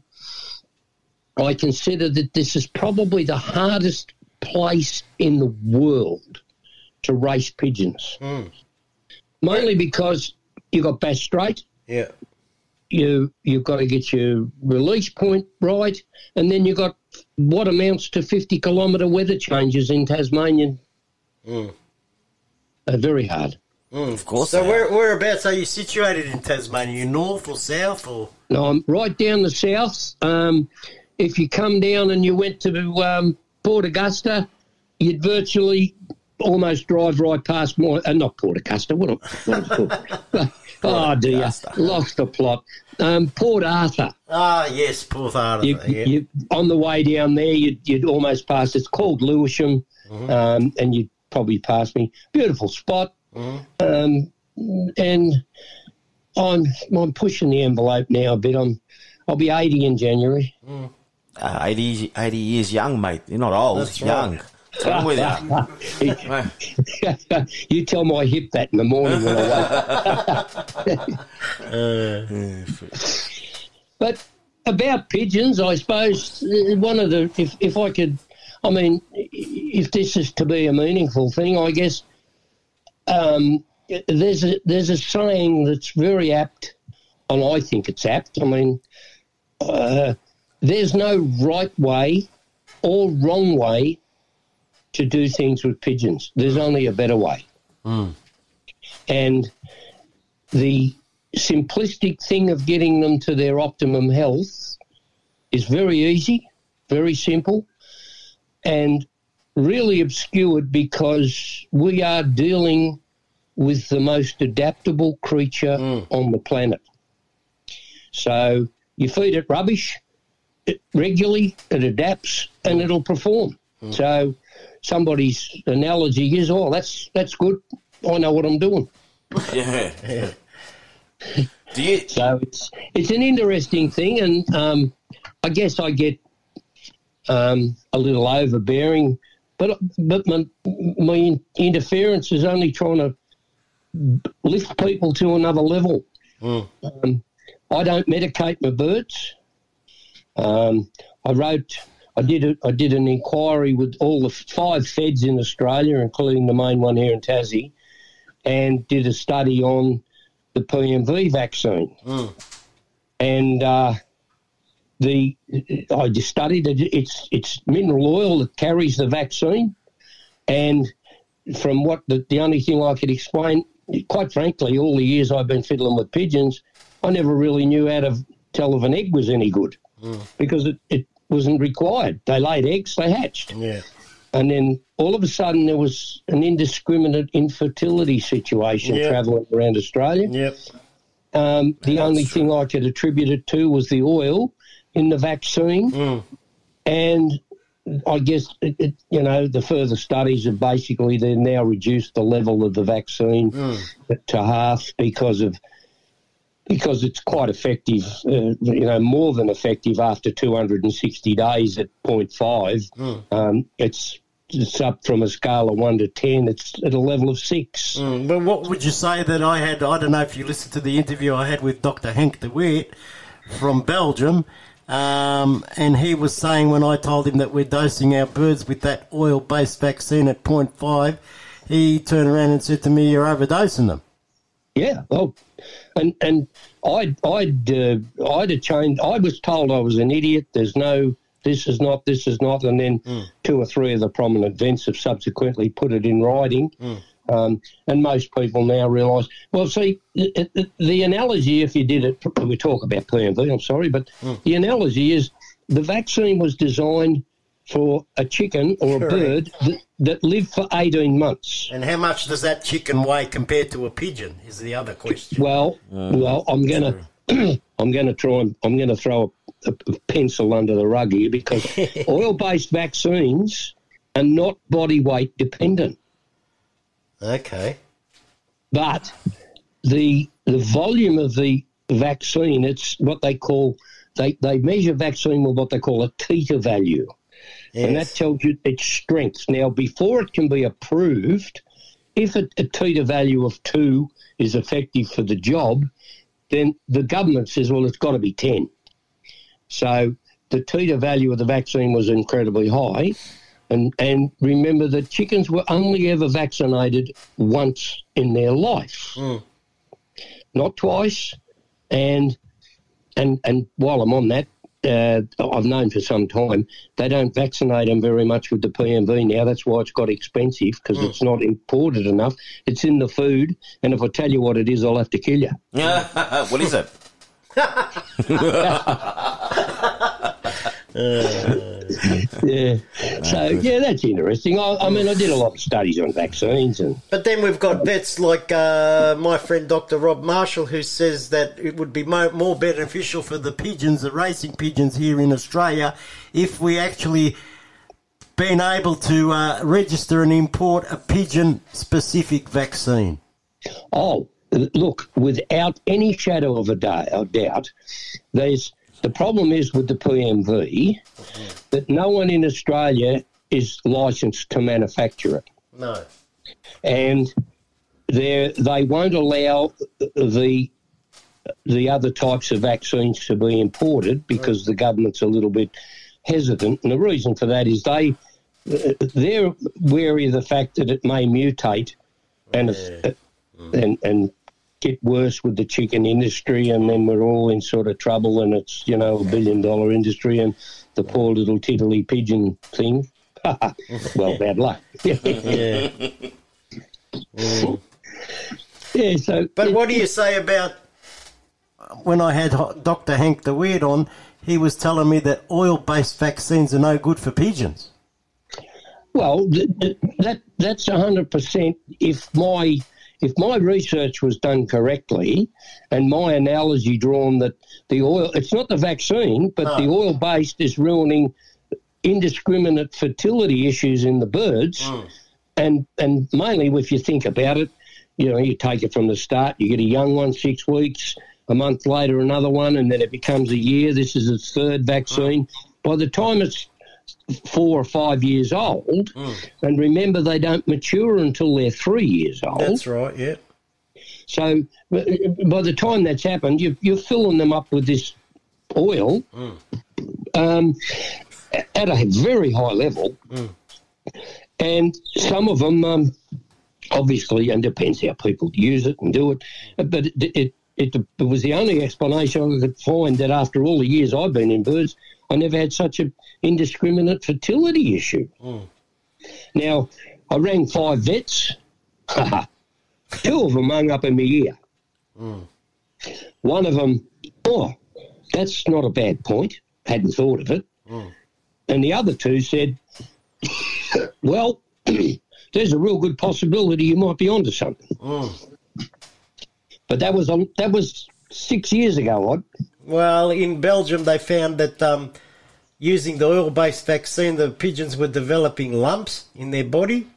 I consider that this is probably the hardest place in the world to race pigeons. Mm. Mainly because you've got Bass Strait. Yeah. You, you've got to get your release point right, and then you've got what amounts to fifty kilometre weather changes in Tasmanian. Mm. Uh, very hard. Mm, of course. So where, whereabouts are you situated in Tasmania? Are you north or south? Or? No, I'm right down the south. Um, if you come down and you went to um, Port Augusta, you'd virtually almost drive right past my uh, – not Port Augusta, what am I talking Oh, dear, Augusta. Lost the plot. Um, Port Arthur. Ah, yes, Port Arthur. You, yeah. you, on the way down there, you'd, you'd almost pass. It's called Lewisham, mm-hmm. um, and you'd probably pass me. Beautiful spot. Mm-hmm. Um, and I'm I'm pushing the envelope now a bit. I'm, I'll be eighty in January. Mm. Uh, eighty, eighty years young, mate. You're not old. That's young. Right. Tell me that. You tell my hip that in the morning when I wake up. But about pigeons, I suppose one of the if if I could, I mean, if this is to be a meaningful thing, I guess um, there's a there's a saying that's very apt, and I think it's apt. I mean, uh, there's no right way or wrong way to do things with pigeons. There's only a better way. Mm. And the simplistic thing of getting them to their optimum health is very easy, very simple, and really obscured because we are dealing with the most adaptable creature mm. on the planet. So you feed it rubbish it regularly, it adapts, and it'll perform. Mm. So somebody's analogy is, oh, that's that's good. I know what I'm doing. Yeah. yeah. Do you? So it's it's an interesting thing, and um, I guess I get um, a little overbearing, but but my, my interference is only trying to lift people to another level. Mm. Um, I don't medicate my birds. Um, I wrote, I did, a, I did an inquiry with all the five feds in Australia, including the main one here in Tassie, and did a study on the P M V vaccine. Mm. And uh, the I just studied it. It's it's mineral oil that carries the vaccine, and from what the, the only thing I could explain, quite frankly, all the years I've been fiddling with pigeons, I never really knew how to tell if an egg was any good. Mm. Because it, it wasn't required. They laid eggs, they hatched. Yeah. And then all of a sudden there was an indiscriminate infertility situation yep. travelling around Australia. Yep. Um, the That's only thing I could attribute it to was the oil in the vaccine. Mm. And I guess, it, it, you know, the further studies have basically they've now reduced the level of the vaccine mm. to half because of Because it's quite effective, uh, you know, more than effective after two hundred sixty days at point five. Mm. Um, it's it's up from a scale of one to ten. It's at a level of six. Mm. But what would you say that I had, I don't know if you listened to the interview I had with Doctor Henk de Weert from Belgium, um, and he was saying when I told him that we're dosing our birds with that oil-based vaccine at point five, he turned around and said to me, you're overdosing them. Yeah, well, and and I'd I'd uh, I'd have changed. I was told I was an idiot. There's no, this is not, this is not, and then mm. two or three of the prominent vents have subsequently put it in writing, mm. um, and most people now realise. Well, see, the, the, the analogy, if you did it, we talk about P M V. I'm sorry, but mm. the analogy is the vaccine was designed for a chicken or a sure. bird that, that lived for eighteen months. And how much does that chicken weigh compared to a pigeon is the other question. Well, uh, well, I'm going to I'm going to try and I'm going to throw a, a pencil under the rug here because oil-based vaccines are not body weight dependent. Okay. But the the volume of the vaccine, it's what they call they they measure vaccine with what they call a titer value. Yes. And that tells you its strength. Now, before it can be approved, if a, a titer value of two is effective for the job, then the government says, well, it's got to be ten. So the titer value of the vaccine was incredibly high. And, and remember that chickens were only ever vaccinated once in their life, mm. not twice. And, and, and while I'm on that, Uh, I've known for some time, they don't vaccinate them very much with the P M V now. That's why it's got expensive because mm. it's not imported enough. It's in the food, and if I tell you what it is, I'll have to kill you. What is it? yeah. So, yeah, that's interesting. I, I mean, I did a lot of studies on vaccines. and. But then we've got vets like uh, my friend Doctor Rob Marshall who says that it would be mo- more beneficial for the pigeons, the racing pigeons here in Australia, if we actually been able to uh, register and import a pigeon-specific vaccine. Oh, look, without any shadow of a doubt, there's... The problem is with the P M V that no one in Australia is licensed to manufacture it. No. And they they won't allow the the other types of vaccines to be imported because the government's a little bit hesitant. And the reason for that is they, they're wary of the fact that it may mutate and yeah. and, and get worse with the chicken industry, and then we're all in sort of trouble, and it's, you know, a billion-dollar industry, and the poor little tiddly pigeon thing. Well, bad luck. yeah. Mm. yeah. So, but what do you say about when I had Doctor Henk de Weert on? He was telling me that oil-based vaccines are no good for pigeons. Well, th- th- that that's a hundred percent. If my If my research was done correctly and my analogy drawn that the oil, it's not the vaccine, but oh. the oil-based is ruining indiscriminate fertility issues in the birds. Mm. And and mainly if you think about it, you know, you take it from the start, you get a young one, six weeks, a month later another one, and then it becomes a year. This is its third vaccine. By the time it's four or five years old, mm. and remember they don't mature until they're three years old. That's right, yeah. So by the time that's happened, you, you're filling them up with this oil mm. um, at a very high level. Mm. And some of them, um, obviously, and depends how people use it and do it, but it, it, it, it was the only explanation I could find that after all the years I've been in birds, I never had such an indiscriminate fertility issue. Mm. Now, I rang five vets. Two of them hung up in my ear. Mm. One of them, oh, that's not a bad point. Hadn't thought of it. Mm. And the other two said, well, there's a real good possibility you might be onto something. Mm. But that was a, that was six years ago, Odd. Well, in Belgium, they found that um, using the oil-based vaccine, the pigeons were developing lumps in their body.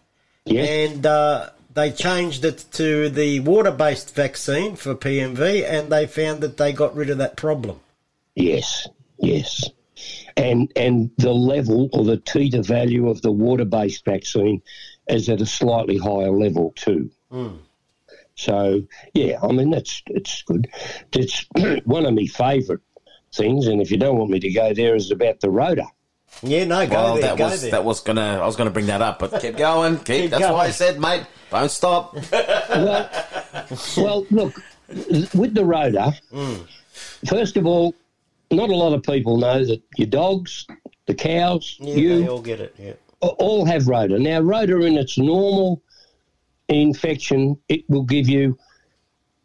Yes. And uh, they changed it to the water-based vaccine for P M V, and they found that they got rid of that problem. Yes, yes. And and the level or the titer value of the water-based vaccine is at a slightly higher level too. Mm. So, yeah, I mean, that's it's good. It's one of my favourite things, and if you don't want me to go there, is about the rotor. Yeah, no, go well, there, that go was, there. That was gonna, I was going to bring that up, but keep going. Keep, keep that's going. Why I said, mate, don't stop. well, well, look, with the rotor, mm. first of all, not a lot of people know that your dogs, the cows, yeah, you... they all get it, yeah. All have rotor. Now, rotor in its normal infection, it will give you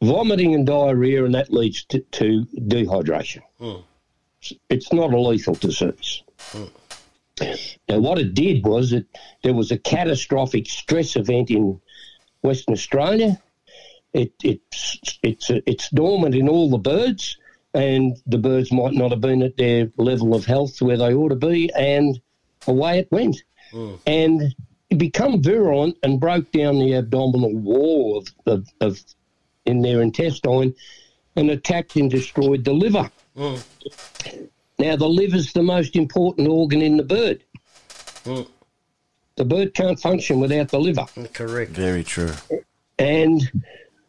vomiting and diarrhoea, and that leads to, to dehydration. Mm. It's not a lethal disease. Mm. Now, what it did was that there was a catastrophic stress event in Western Australia. It, it's, it's, it's dormant in all the birds, and the birds might not have been at their level of health where they ought to be, and away it went. Mm. And it became virulent and broke down the abdominal wall of, of, of in their intestine and attacked and destroyed the liver. Mm. Now, the liver's the most important organ in the bird. Mm. The bird can't function without the liver. Correct. Very true. And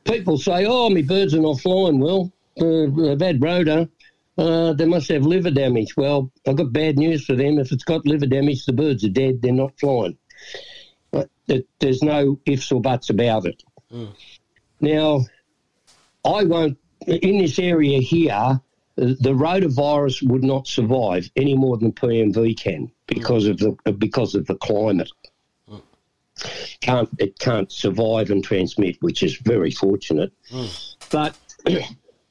people say, oh, my birds are not flying well. Uh, they've had rotor. Uh, they must have liver damage. Well, I've got bad news for them. If it's got liver damage, the birds are dead. They're not flying. But there's no ifs or buts about it. Mm. Now, I won't, in this area here, the rotavirus would not survive any more than P M V can because of the because of the climate. Mm. Can't it can't survive and transmit, which is very fortunate. Mm. But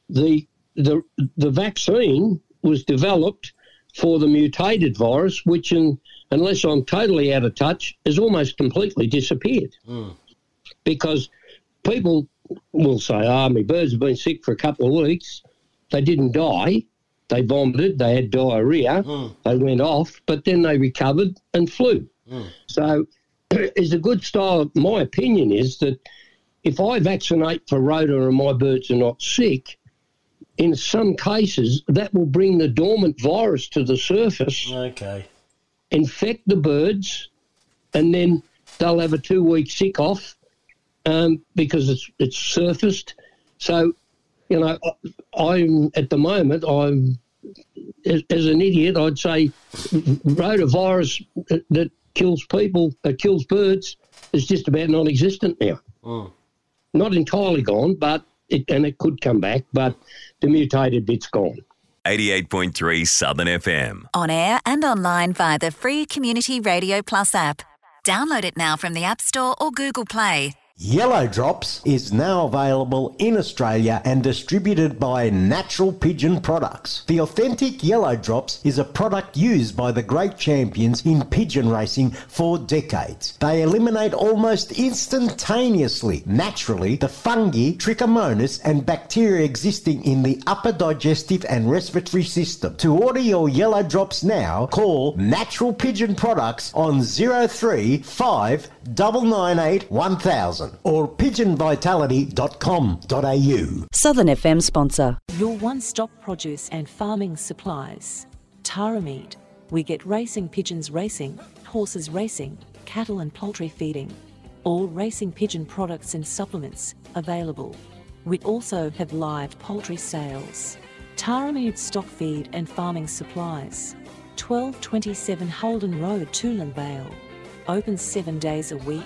the the the vaccine was developed for the mutated virus, which, in, unless I'm totally out of touch, has almost completely disappeared. Mm. Because people will say, "Ah, oh, my birds have been sick for a couple of weeks." They didn't die. They vomited. They had diarrhoea. Mm. They went off, but then they recovered and flew. Mm. So it's a good style. My opinion is that if I vaccinate for rotor and my birds are not sick, in some cases that will bring the dormant virus to the surface, okay, infect the birds, and then they'll have a two-week sick-off um, because it's, it's surfaced. So... You know, I'm at the moment, I'm, as, as an idiot, I'd say rotavirus that, that kills people, that kills birds, is just about non-existent now. Mm. Not entirely gone, but it, and it could come back, but the mutated bit's gone. eighty-eight point three Southern F M. On air and online via the free Community Radio Plus app. Download it now from the App Store or Google Play. Yellow Drops is now available in Australia and distributed by Natural Pigeon Products. The authentic Yellow Drops is a product used by the great champions in pigeon racing for decades. They eliminate almost instantaneously, naturally, the fungi, trichomonas and bacteria existing in the upper digestive and respiratory system. To order your Yellow Drops now, call Natural Pigeon Products on zero three five double nine eight one thousand or pigeon vitality dot com dot a u. Southern F M sponsor. Your one-stop produce and farming supplies. Taramead. We get racing pigeons racing, horses racing, cattle and poultry feeding. All racing pigeon products and supplements available. We also have live poultry sales. Taramead stock feed and farming supplies. twelve twenty-seven Holden Road, Tulin Vale. Open seven days a week.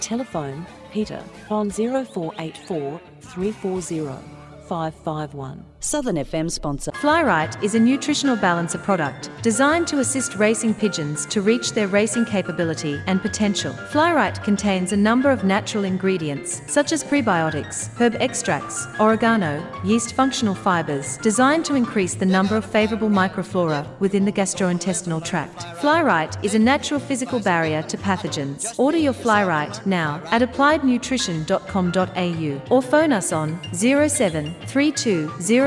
Telephone, Peter, on zero four eight four, three four zero, five five one. Southern F M sponsor. Flyrite is a nutritional balancer product designed to assist racing pigeons to reach their racing capability and potential. Flyrite contains a number of natural ingredients such as prebiotics, herb extracts, oregano, yeast functional fibers designed to increase the number of favorable microflora within the gastrointestinal tract. Flyrite is a natural physical barrier to pathogens. Order your Flyrite now at applied nutrition dot com dot a u or phone us on zero seven three two zero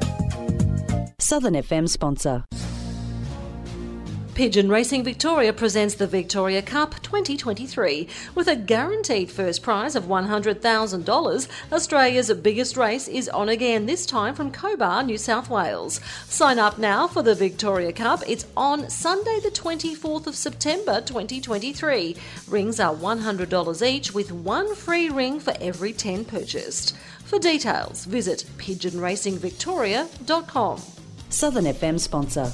Southern F M sponsor. Pigeon Racing Victoria presents the Victoria Cup twenty twenty-three. With a guaranteed first prize of one hundred thousand dollars, Australia's biggest race is on again, this time from Cobar, New South Wales. Sign up now for the Victoria Cup. It's on Sunday the twenty-fourth of September twenty twenty-three. Rings are one hundred dollars each with one free ring for every ten purchased. For details, visit pigeon racing victoria dot com. Southern F M sponsor.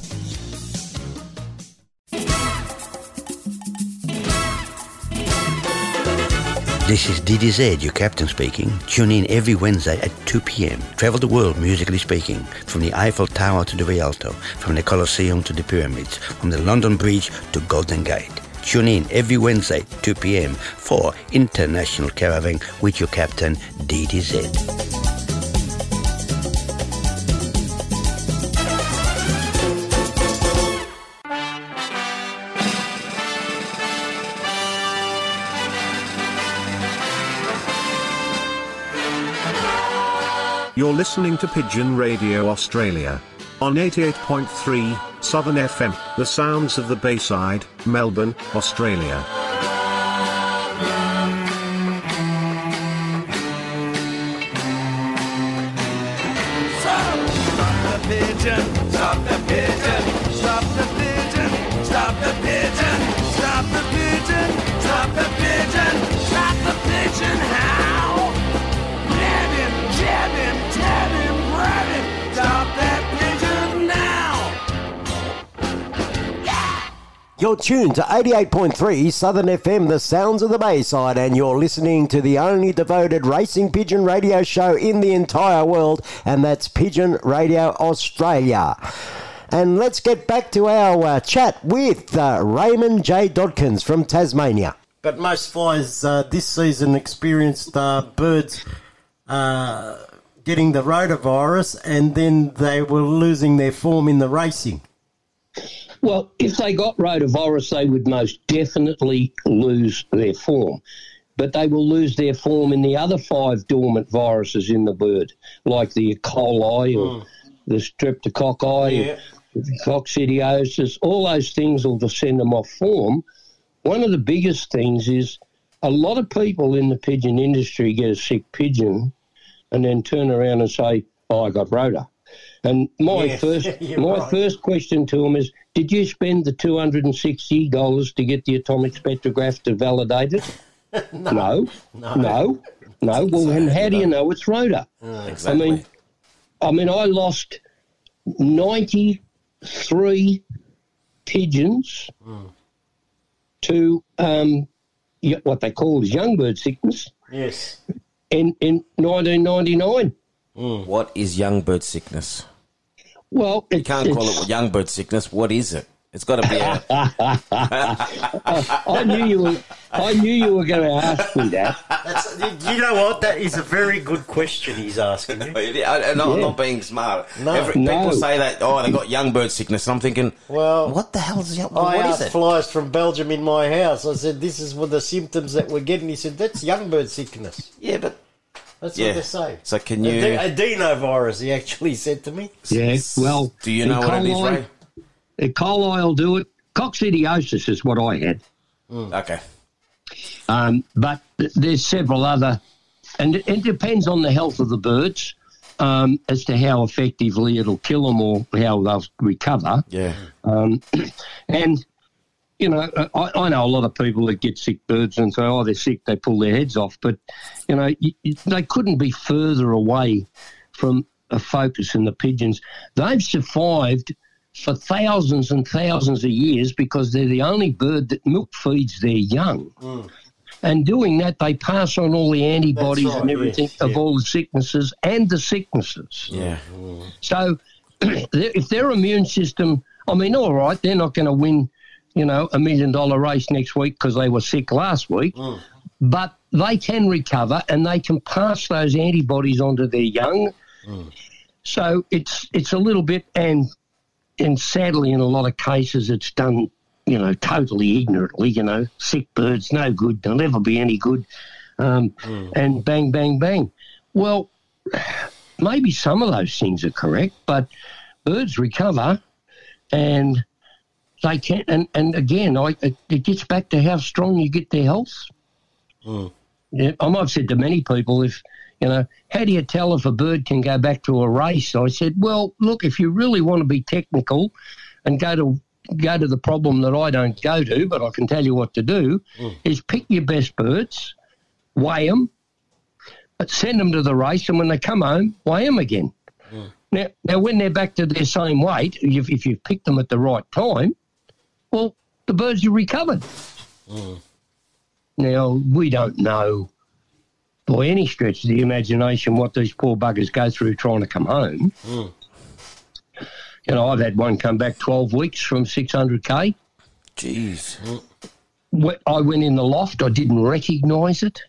This is D D Z, your captain speaking. Tune in every Wednesday at two p m. Travel the world musically speaking, from the Eiffel Tower to the Rialto, from the Colosseum to the Pyramids, from the London Bridge to Golden Gate. Tune in every Wednesday at two p m for International Caravan with your captain, D D Z. You're listening to Pigeon Radio Australia on eighty-eight point three Southern F M, the sounds of the Bayside, Melbourne, Australia. Stop the pigeon, stop the pigeon, stop the pigeon, stop the pigeon, stop the pigeon, stop the pigeon, stop the pigeon, how? Let him, jab him. Stop that pigeon now! Yeah! You're tuned to eighty-eight point three Southern F M, the sounds of the Bayside, and you're listening to the only devoted racing pigeon radio show in the entire world, and that's Pigeon Radio Australia. And let's get back to our uh, chat with uh, Raymond J. Dodkins from Tasmania. But most flies uh, this season experienced uh, birds... Uh, getting the rotavirus, and then they were losing their form in the racing. Well, if they got rotavirus, they would most definitely lose their form. But they will lose their form in the other five dormant viruses in the bird, like the E. coli or mm. the streptococci, yeah. the coccidiosis. All those things will just send them off form. One of the biggest things is a lot of people in the pigeon industry get a sick pigeon and then turn around and say, oh, I got rota. And my yes, first my right. first question to them is, did you spend the two hundred sixty dollars to get the atomic spectrograph to validate it? no, no, no, no, no. Well, and how do you know it's rota? Uh, exactly. I mean, I mean, I lost ninety-three pigeons mm. to um, what they call young bird sickness. Yes. In in nineteen ninety-nine. Mm. What is young bird sickness? Well, it, you can't it's, call it young bird sickness. What is it? It's got to be a... I, I knew you were. I knew you were going to ask me that. That's, you know what? That is a very good question he's asking. You. I, I'm not, yeah. not being smart. No. Every, no. People say that, oh, they got young bird sickness, and I'm thinking, well, what the hell is young? What I asked is it? Flies from Belgium in my house. I said, this is what the symptoms that we're getting. He said, that's young bird sickness. Yeah, but. That's yeah. what they say. So can you... Adenovirus, he actually said to me. Yeah, well... Do you know what it is, Ray? The coal oil do it. Coccidiosis is what I had. Mm. Okay. Um, but th there's several other... And it, it depends on the health of the birds um, as to how effectively it'll kill them or how they'll recover. Yeah. Um, and... You know, I, I know a lot of people that get sick birds and say, oh, they're sick, they pull their heads off. But, you know, you, you, they couldn't be further away from a focus in the pigeons. They've survived for thousands and thousands of years because they're the only bird that milk feeds their young. Mm. And doing that, they pass on all the antibodies right, and everything yes, of yeah. all the sicknesses and the sicknesses. Yeah. Mm. So if their immune system, I mean, all right, they're not going to win – you know, a million-dollar race next week because they were sick last week. Mm. But they can recover and they can pass those antibodies onto their young. Mm. So it's it's a little bit, and and sadly in a lot of cases it's done, you know, totally ignorantly, you know, sick birds, no good, they'll never be any good, um, mm. and bang, bang, bang. Well, maybe some of those things are correct, but birds recover and... They can, and, and again, I, it, it gets back to how strong you get their health. Mm. Yeah, I've said to many people, if you know, how do you tell if a bird can go back to a race? I said, well, look, if you really want to be technical and go to go to the problem that I don't go to, but I can tell you what to do, mm. is pick your best birds, weigh them, but send them to the race, and when they come home, weigh them again. Mm. Now, now, when they're back to their same weight, if, if you've picked them at the right time, well, the birds are recovered. Mm. Now, we don't know by any stretch of the imagination what these poor buggers go through trying to come home. Mm. You know, I've had one come back twelve weeks from six hundred K. Jeez. Mm. I went in the loft. I didn't recognise it.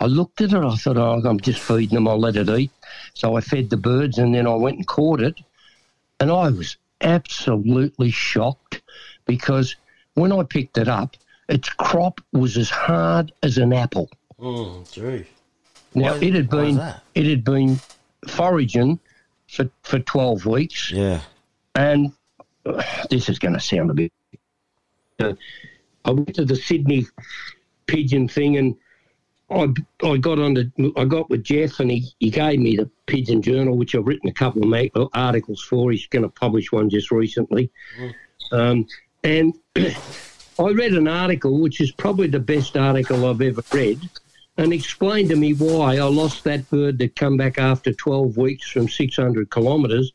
I looked at it. I thought, oh, I'm just feeding them. I'll let it eat. So I fed the birds and then I went and caught it. And I was absolutely shocked. Because when I picked it up, its crop was as hard as an apple. Oh, gee. Now, it had been it had been foraging for, for twelve weeks. Yeah. And uh, this is going to sound a bit... Uh, I went to the Sydney pigeon thing and I, I, got, on the, I got with Jeff and he, he gave me the Pigeon Journal, which I've written a couple of articles for. He's going to publish one just recently. Mm. Um And I read an article, which is probably the best article I've ever read, and explained to me why I lost that bird that come back after twelve weeks from six hundred kilometres.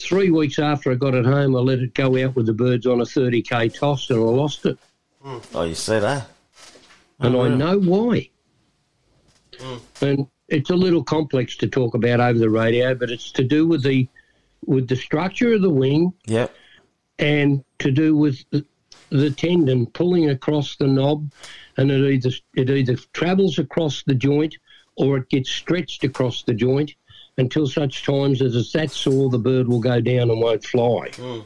Three weeks after I got it home, I let it go out with the birds on a thirty K toss, and I lost it. Mm. Oh, you see that? And oh, I yeah. know why. Mm. And it's a little complex to talk about over the radio, but it's to do with the with the structure of the wing. Yeah. And to do with the tendon pulling across the knob, and it either it either travels across the joint or it gets stretched across the joint until such times as it's that sore the bird will go down and won't fly. Mm.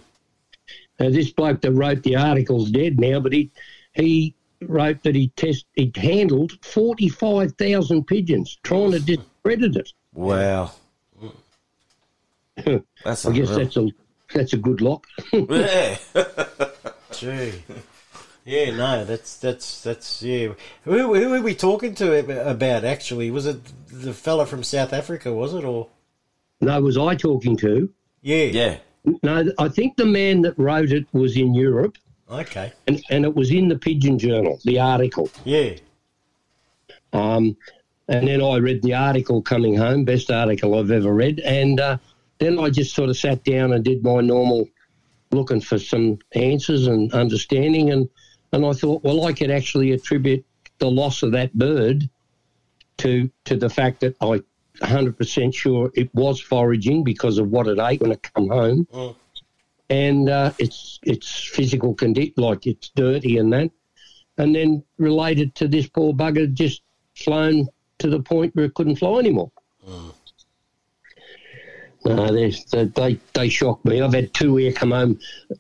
Now this bloke that wrote the article's dead now, but he he wrote that he test he handled forty five thousand pigeons trying to discredit it. Wow, that's I guess that's a. That's a good lock. yeah. Gee. Yeah, no, that's, that's, that's, yeah. Who, who were we talking to about, actually? Was it the fella from South Africa, was it, or? No, was I talking to? Yeah. Yeah. No, I think the man that wrote it was in Europe. Okay. And, and it was in the Pigeon Journal, the article. Yeah. Um, and then I read the article coming home, best article I've ever read, and, uh, then I just sort of sat down and did my normal looking for some answers and understanding, and, and I thought, well, I could actually attribute the loss of that bird to to the fact that I one hundred percent sure it was foraging because of what it ate when it come home. Mm. and uh, it's it's physical condition, like it's dirty and that. And then related to this poor bugger just flown to the point where it couldn't fly anymore. Mm. No, they they shock me. I've had two here come home.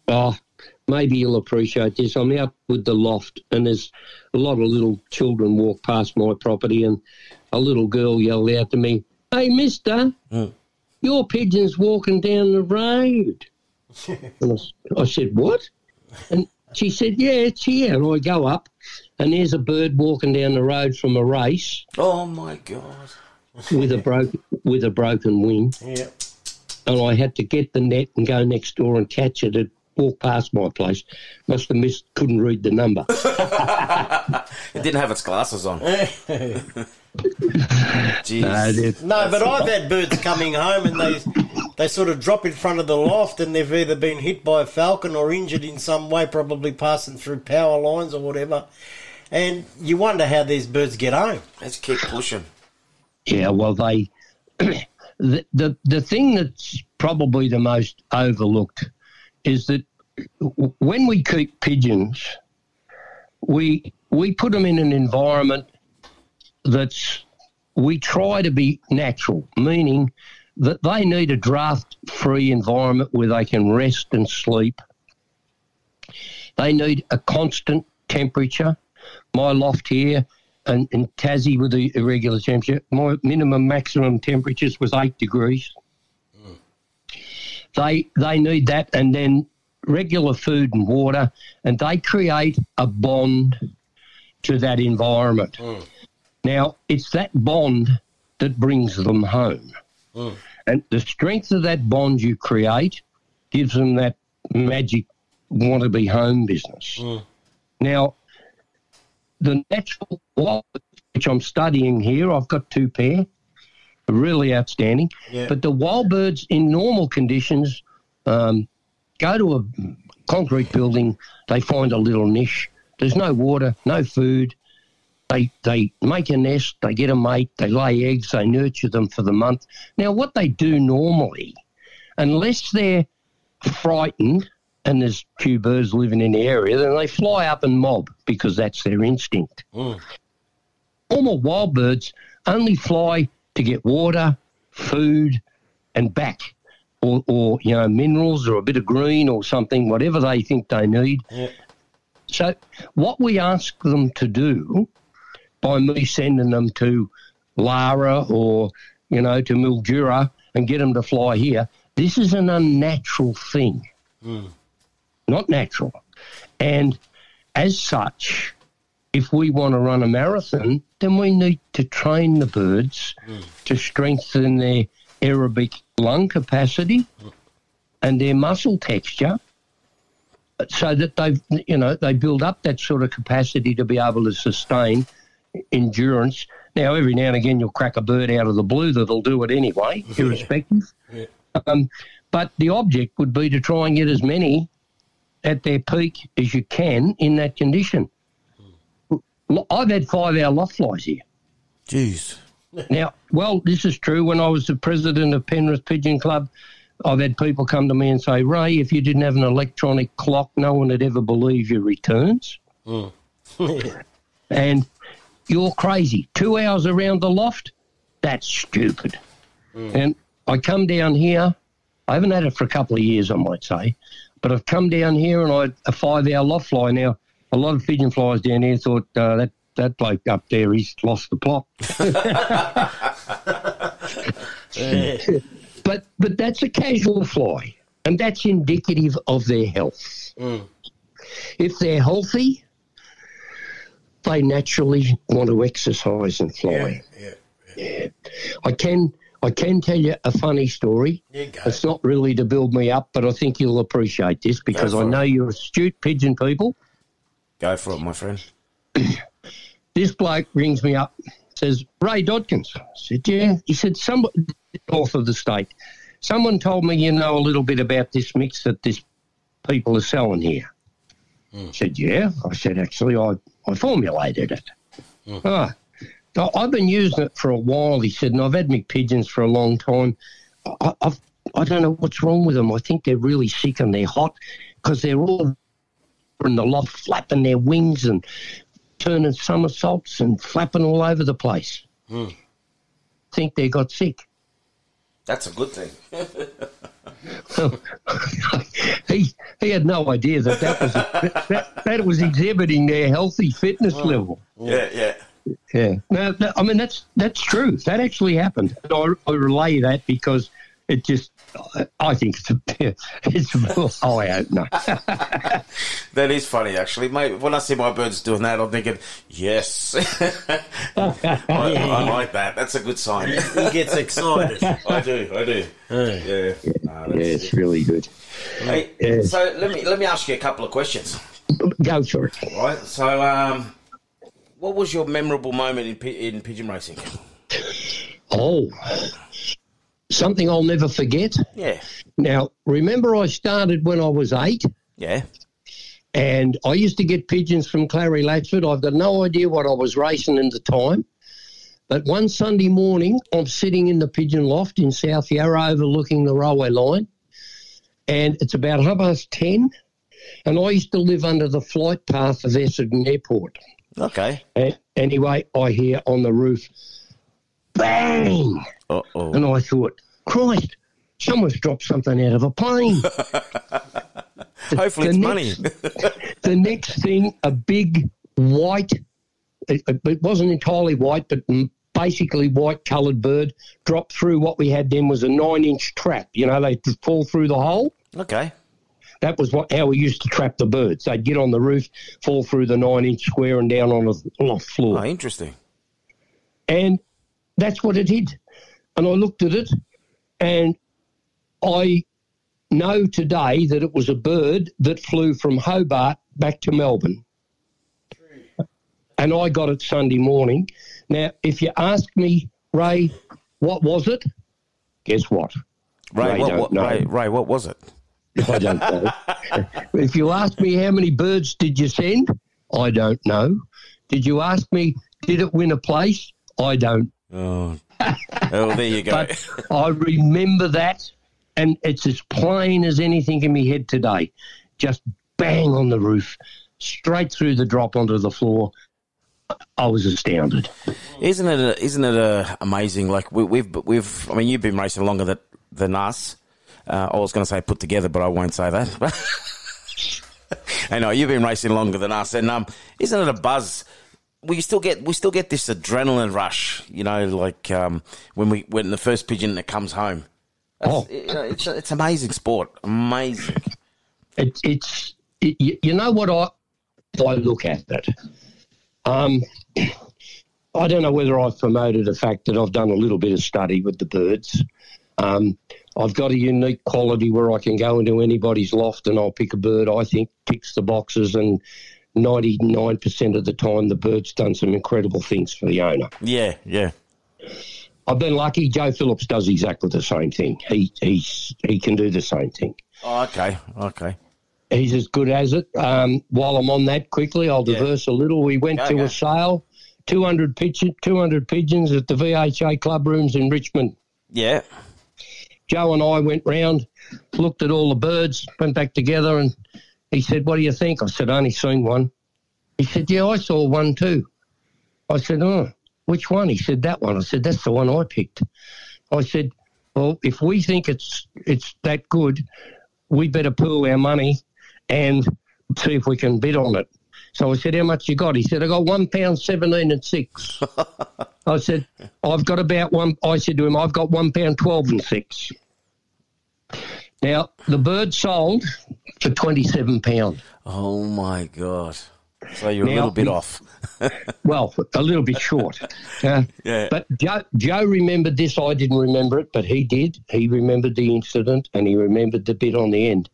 Oh, maybe you'll appreciate this. I'm out with the loft, and there's a lot of little children walk past my property, and a little girl yelled out to me, "Hey, mister, mm. your pigeon's walking down the road." And I, I said, "What?" And she said, "Yeah, it's here." And I go up, and there's a bird walking down the road from a race. Oh, my God. with a broken with a broken wing. Yeah. And I had to get the net and go next door and catch it. It walked past my place. Must have missed, couldn't read the number. It didn't have its glasses on. Jeez. No, no, but I've had birds coming home and they they sort of drop in front of the loft and they've either been hit by a falcon or injured in some way, probably passing through power lines or whatever. And you wonder how these birds get home. Let's keep pushing. Yeah, well, they the, the the thing that's probably the most overlooked is that when we keep pigeons, we we put them in an environment that's we try to be natural, meaning that they need a draft-free environment where they can rest and sleep. They need a constant temperature. My loft here. And in Tassie with the irregular temperature, my minimum maximum temperatures was eight degrees. Mm. They they need that, and then regular food and water, and they create a bond to that environment. Mm. Now, it's that bond that brings them home. Mm. And the strength of that bond you create gives them that magic want-to-be-home business. Mm. Now, the natural wild, which I'm studying here, I've got two pair, really outstanding. Yeah. But the wild birds in normal conditions um, go to a concrete building, they find a little niche. There's no water, no food. They they make a nest, they get a mate, they lay eggs, they nurture them for the month. Now, what they do normally, unless they're frightened, and there's few birds living in the area, then they fly up and mob because that's their instinct. Mm. Normal wild birds only fly to get water, food, and back, or, or you know, minerals or a bit of green or something, whatever they think they need. Yeah. So what we ask them to do by me sending them to Lara or, you know, to Mildura and get them to fly here, this is an unnatural thing. Mm. Not natural. And as such, if we want to run a marathon, then we need to train the birds mm. to strengthen their aerobic lung capacity and their muscle texture so that they, you know, they build up that sort of capacity to be able to sustain endurance. Now, every now and again, you'll crack a bird out of the blue that'll do it anyway, yeah. irrespective. Yeah. Um, but the object would be to try and get as many at their peak as you can in that condition. I've had five-hour loft flies here. Jeez. Now, well, this is true. When I was the president of Penrith Pigeon Club, I've had people come to me and say, "Ray, if you didn't have an electronic clock, no one would ever believe your returns." Mm. And you're crazy. Two hours around the loft? That's stupid. Mm. And I come down here. I haven't had it for a couple of years, I might say. But I've come down here and I had a five-hour loft fly. Now, a lot of pigeon flies down here thought, uh, that, that bloke up there, he's lost the plot. yeah. But but that's a casual fly, and that's indicative of their health. Mm. If they're healthy, they naturally want to exercise and fly. Yeah, yeah, yeah. yeah. I can... I can tell you a funny story. It's not really to build me up, but I think you'll appreciate this because I know it. You're astute pigeon people. Go for it, my friend. This bloke rings me up, says, "Ray Dodkins." I said, "Yeah." He said, "Some north of the state, someone told me you know a little bit about this mix that this people are selling here." Mm. I said, "Yeah." I said, "Actually, I, I formulated it." Mm. Oh. I've been using it for a while," he said, "and I've had my pigeons for a long time. I, I've I don't know what's wrong with them. I think they're really sick and they're hot because they're all in the loft flapping their wings and turning somersaults and flapping all over the place. Hmm. Think they got sick. That's a good thing. he he had no idea that that was that, that was exhibiting their healthy fitness oh, level. Yeah, yeah, yeah. No, no, I mean that's that's true. That actually happened. I, I relay that because it just I, I think it's a, it's a, oh I don't know. That is funny actually, mate. When I see my birds doing that, I'm thinking, yes, I, I like that. That's a good sign. He gets excited. I do, I do. Yeah, yeah, no, yeah it's really good. Hey, yeah. So let me let me ask you a couple of questions. Go for it. All right. So, um, what was your memorable moment in in pigeon racing? Oh, something I'll never forget. Yeah. Now remember, I started when I was eight. Yeah. And I used to get pigeons from Clary Latchford. I've got no idea what I was racing in the time. But one Sunday morning, I'm sitting in the pigeon loft in South Yarra overlooking the railway line, and it's about half past ten, and I used to live under the flight path of Essendon Airport. Okay. And anyway, I hear on the roof, bang! Uh-oh. And I thought, Christ, someone's dropped something out of a plane. the, Hopefully the it's next, money. The next thing, a big white, it, it wasn't entirely white, but basically white-coloured bird dropped through what we had then was a nine-inch trap. You know, they'd fall through the hole. Okay. That was what how we used to trap the birds. They'd get on the roof, fall through the nine-inch square and down on the loft floor. Oh, interesting. And that's what it did. And I looked at it, and I know today that it was a bird that flew from Hobart back to Melbourne. And I got it Sunday morning. Now, if you ask me, Ray, what was it? Guess what? Ray, Ray, what, what, Ray, Ray what was it? I don't know. If you ask me how many birds did you send, I don't know. Did you ask me, did it win a place? I don't. Oh, oh there you go. But I remember that, and it's as plain as anything in my head today. Just bang on the roof, straight through the drop onto the floor. I was astounded. Isn't it? A, isn't it a amazing? Like we, we've, we've. I mean, you've been racing longer than than us. Uh, I was going to say put together, but I won't say that. I know you've been racing longer than us, and um, isn't it a buzz? We still get we still get this adrenaline rush, you know, like um, when we when the first pigeon that comes home. That's, oh, you know, it's it's amazing sport, amazing. It, it's it, you know what I I look at it. Um, I don't know whether I've promoted the fact that I've done a little bit of study with the birds. Um, I've got a unique quality where I can go into anybody's loft and I'll pick a bird I think ticks the boxes, and ninety-nine percent of the time the bird's done some incredible things for the owner. Yeah, yeah. I've been lucky. Joe Phillips does exactly the same thing. He he's, he can do the same thing. Oh, okay, okay. He's as good as it. Um, while I'm on that quickly, I'll diverse yeah. a little. We went okay. to a sale, two hundred, pigeon, two hundred pigeons at the V H A club rooms in Richmond. Yeah. Joe and I went round, looked at all the birds, went back together, and he said, what do you think? I said, I only seen one. He said, yeah, I saw one too. I said, oh, which one? He said, that one. I said, that's the one I picked. I said, well, if we think it's it's that good, we better pool our money and see if we can bid on it. So I said, how much you got? He said, I got one pound seventeen and six. I said, I've got about one. I said to him, I've got one pound twelve and six. Now, the bird sold for twenty-seven pounds. Oh, my God. So you're now, a little bit off. Well, a little bit short. Uh, yeah. But Joe, Joe remembered this. I didn't remember it, but he did. He remembered the incident, and he remembered the bit on the end.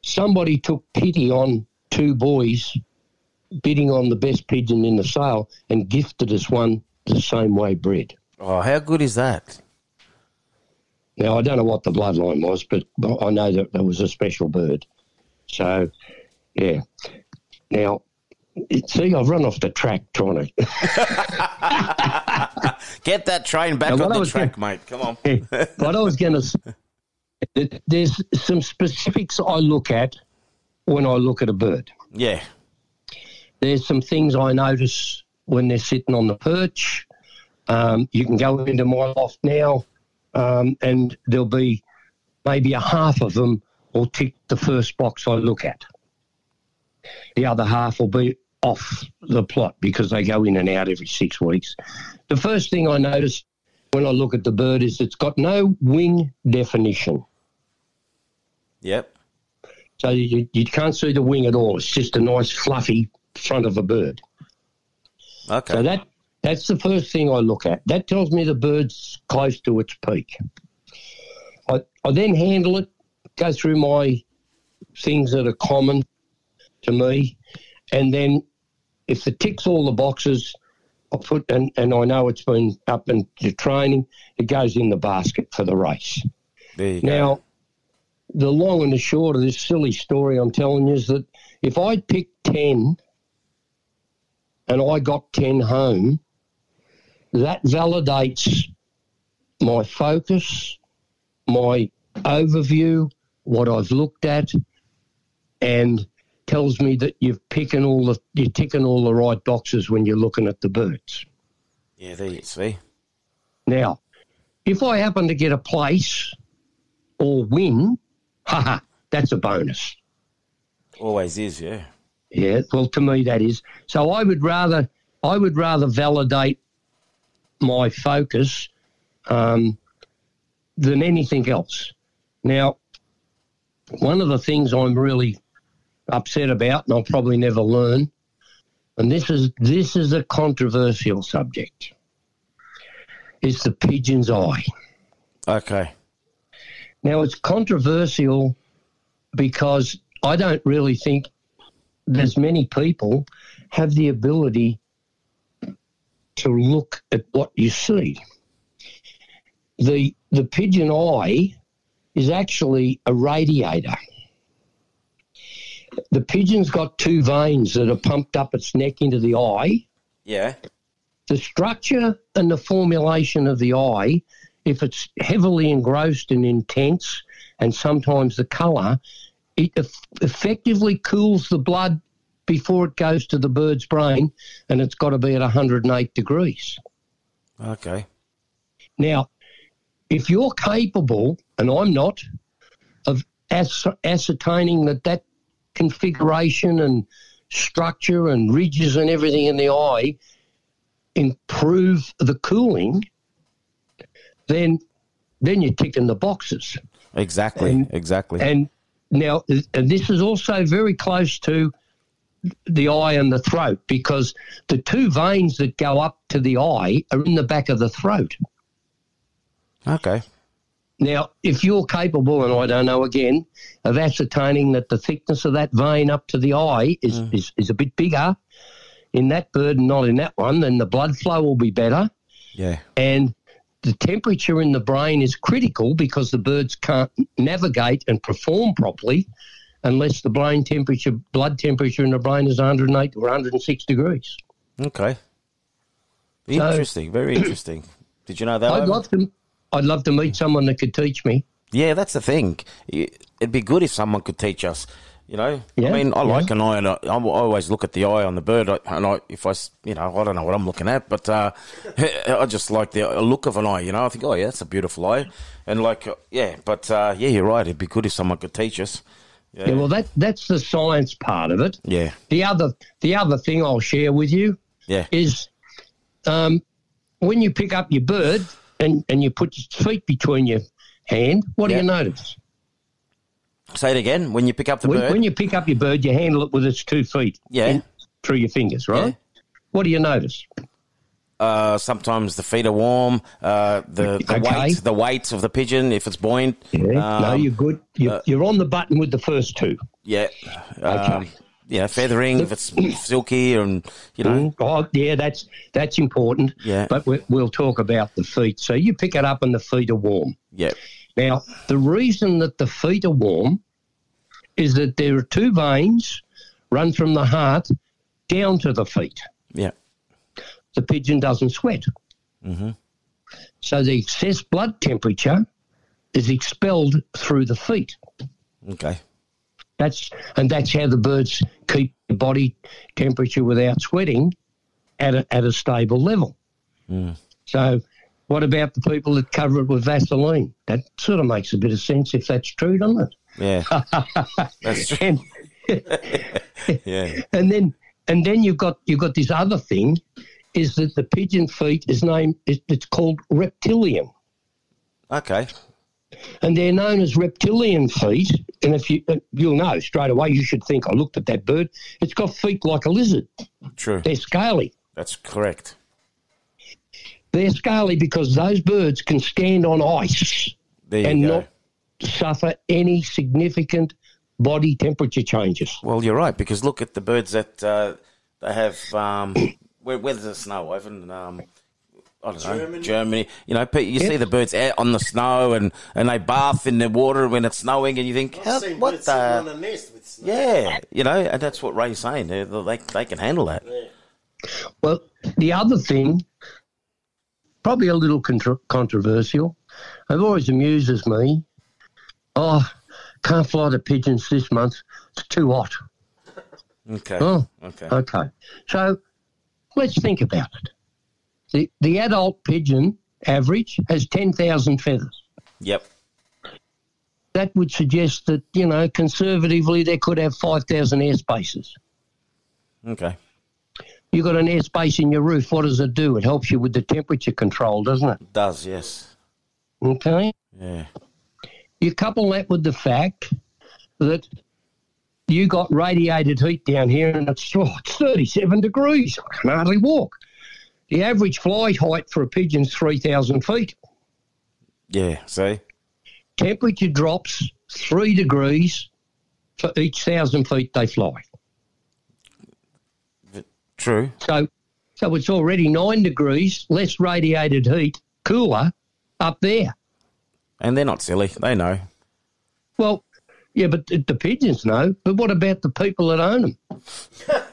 Somebody took pity on two boys bidding on the best pigeon in the sale and gifted us one the same way bred. Oh, how good is that? Now, I don't know what the bloodline was, but I know that there was a special bird. So, yeah. Now, see, I've run off the track trying to... Get that train back now, on the track, gonna... mate. Come on. What I was going to say there's some specifics I look at when I look at a bird. Yeah. There's some things I notice when they're sitting on the perch. Um, you can go into my loft now um, and there'll be maybe a half of them will tick the first box I look at. The other half will be off the plot because they go in and out every six weeks. The first thing I notice when I look at the bird is it's got no wing definition. Yep. So you, you can't see the wing at all. It's just a nice fluffy front of a bird. Okay. So that that's the first thing I look at. That tells me the bird's close to its peak. I, I then handle it, go through my things that are common to me, and then if it ticks all the boxes, I put and, and I know it's been up into training, it goes in the basket for the race. There you now, go. The long and the short of this silly story I'm telling you is that if I picked ten and I got ten home, that validates my focus, my overview, what I've looked at, and tells me that you've picking all the you're ticking all the right boxes when you're looking at the birds. Yeah, there you see. Now, if I happen to get a place or win, haha, that's a bonus. Always is, yeah. Yeah, well, to me that is. So I would rather I would rather validate my focus um, than anything else. Now, one of the things I'm really upset about, and I'll probably never learn, and this is this is a controversial subject, it's the pigeon's eye. Okay. Now, it's controversial because I don't really think as many people have the ability to look at what you see. The the pigeon eye is actually a radiator. The pigeon's got two veins that are pumped up its neck into the eye. Yeah. The structure and the formulation of the eye, if it's heavily engrossed and intense, and sometimes the colour, it eff- effectively cools the blood before it goes to the bird's brain, and it's got to be at one hundred eight degrees. Okay. Now, if you're capable, and I'm not, of ass- ascertaining that that configuration and structure and ridges and everything in the eye improve the cooling, then then you're ticking the boxes. Exactly, and, exactly. And now and this is also very close to the eye and the throat, because the two veins that go up to the eye are in the back of the throat. Okay. Now, if you're capable, and I don't know again, of ascertaining that the thickness of that vein up to the eye is, mm. is, is a bit bigger in that bird and not in that one, then the blood flow will be better. Yeah. And the temperature in the brain is critical because the birds can't navigate and perform properly unless the brain temperature, blood temperature in the brain is one hundred eight or one hundred six degrees. Okay. Interesting. So, very interesting. Did you know that? I'd love to... I'd love to meet someone that could teach me. Yeah, that's the thing. It'd be good if someone could teach us, you know. Yeah, I mean, I yeah. like an eye, and I, I always look at the eye on the bird, and I, if I, you know, I don't know what I'm looking at, but uh, I just like the look of an eye, you know. I think, oh, yeah, that's a beautiful eye. And like, yeah, but, uh, yeah, you're right. It'd be good if someone could teach us. Yeah, yeah well, that that's the science part of it. Yeah. The other, the other thing I'll share with you yeah. is um, when you pick up your bird, And and you put your feet between your hand, what yep. do you notice? Say it again. When you pick up the when, bird? When you pick up your bird, you handle it with its two feet yeah. in, through your fingers, right? Yeah. What do you notice? Uh, sometimes the feet are warm, uh, the, the okay. weight the weight of the pigeon, if it's buoyant. Yeah. Um, no, you're good. You're, uh, you're on the button with the first two. Yeah. Um, okay. Yeah, feathering, if it's silky and, you know. Oh, yeah, that's that's important. Yeah. But we, we'll talk about the feet. So you pick it up and the feet are warm. Yeah. Now, the reason that the feet are warm is that there are two veins run from the heart down to the feet. Yeah. The pigeon doesn't sweat. Mm-hmm. So the excess blood temperature is expelled through the feet. Okay. That's and that's how the birds keep the body temperature without sweating at a, at a stable level. Yeah. So what about the people that cover it with Vaseline? That sort of makes a bit of sense if that's true, doesn't it? Yeah, that's true. And, yeah. And then and then you've got you've got this other thing, is that the pigeon feet is named it's called reptilian. Okay. And they're known as reptilian feet, and if you you'll know straight away, you should think, I looked at that bird, it's got feet like a lizard. True. They're scaly. That's correct. They're scaly because those birds can stand on ice and go. Not suffer any significant body temperature changes. Well, you're right, because look at the birds that uh, they have, um, where, where there's a snow over in, um, I don't know, Germany. Germany. You know, you yep. see the birds out on the snow and, and they bath in the water when it's snowing, and you think, I've seen what birds the... on a nest with snow. Yeah, you know, and that's what Ray's saying. They, they, they can handle that. Yeah. Well, the other thing, probably a little contra- controversial, it always amuses me. Oh, can't fly the pigeons this month. It's too hot. Okay. Oh, okay. Okay. So let's think about it. The the adult pigeon average has ten thousand feathers. Yep. That would suggest that, you know, conservatively they could have five thousand air spaces. Okay. You've got an air space in your roof. What does it do? It helps you with the temperature control, doesn't it? It does, yes. Okay. Yeah. You couple that with the fact that you got radiated heat down here and it's, oh, it's thirty-seven degrees. I can hardly walk. The average flight height for a pigeon is three thousand feet. Yeah, see? Temperature drops three degrees for each one thousand feet they fly. True. So, so it's already nine degrees, less radiated heat, cooler up there. And they're not silly. They know. Well, yeah, but the pigeons know. But what about the people that own them?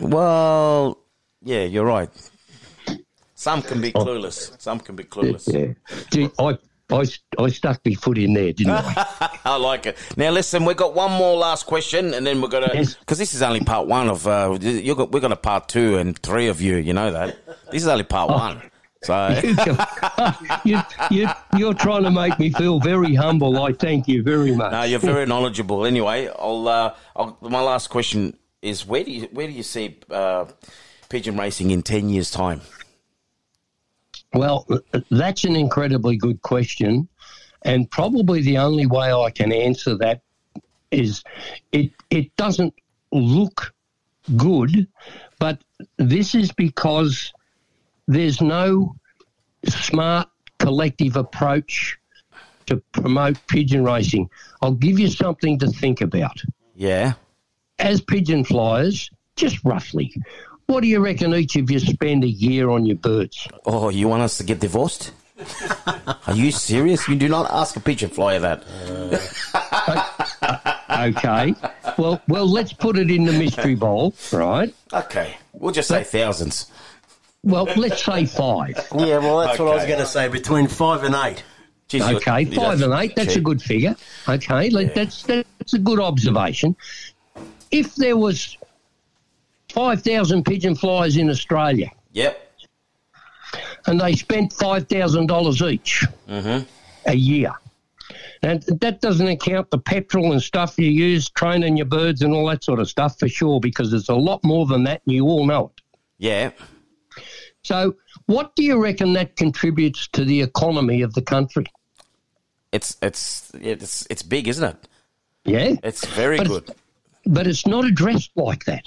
Well, yeah, you're right. Some can be clueless. Some can be clueless. Yeah. Gee, I, I, I stuck my foot in there, didn't I? I like it. Now, listen, we've got one more last question, and then we're going to – because this is only part one of uh, – we're going to part two and three of you. You know that. This is only part oh. one. So you, you, you're trying to make me feel very humble. I thank you very much. No, you're very knowledgeable. Anyway, I'll, uh, I'll, my last question is: where do you where do you see uh, pigeon racing in ten years' time? Well, that's an incredibly good question, and probably the only way I can answer that is it it doesn't look good, but this is because there's no smart collective approach to promote pigeon racing. I'll give you something to think about. Yeah. As pigeon flyers, just roughly, what do you reckon each of you spend a year on your birds? Oh, you want us to get divorced? Are you serious? You do not ask a pigeon flyer that. Uh. okay. Well, well, let's put it in the mystery bowl, right? Okay. We'll just say but, thousands. Well, let's say five. Yeah, well, that's okay. what I was going to say, between five and eight. Jeez, okay, five and eight, that's cheap. A good figure. Okay, yeah. that's, that's a good observation. If there was five thousand pigeon flyers in Australia. Yep. And they spent five thousand dollars each mm-hmm. a year. And that doesn't account the petrol and stuff you use, training your birds and all that sort of stuff for sure, because it's a lot more than that and you all know it. Yeah. So what do you reckon that contributes to the economy of the country? It's it's it's it's big, isn't it? Yeah. It's very but good. It's, but it's not addressed like that.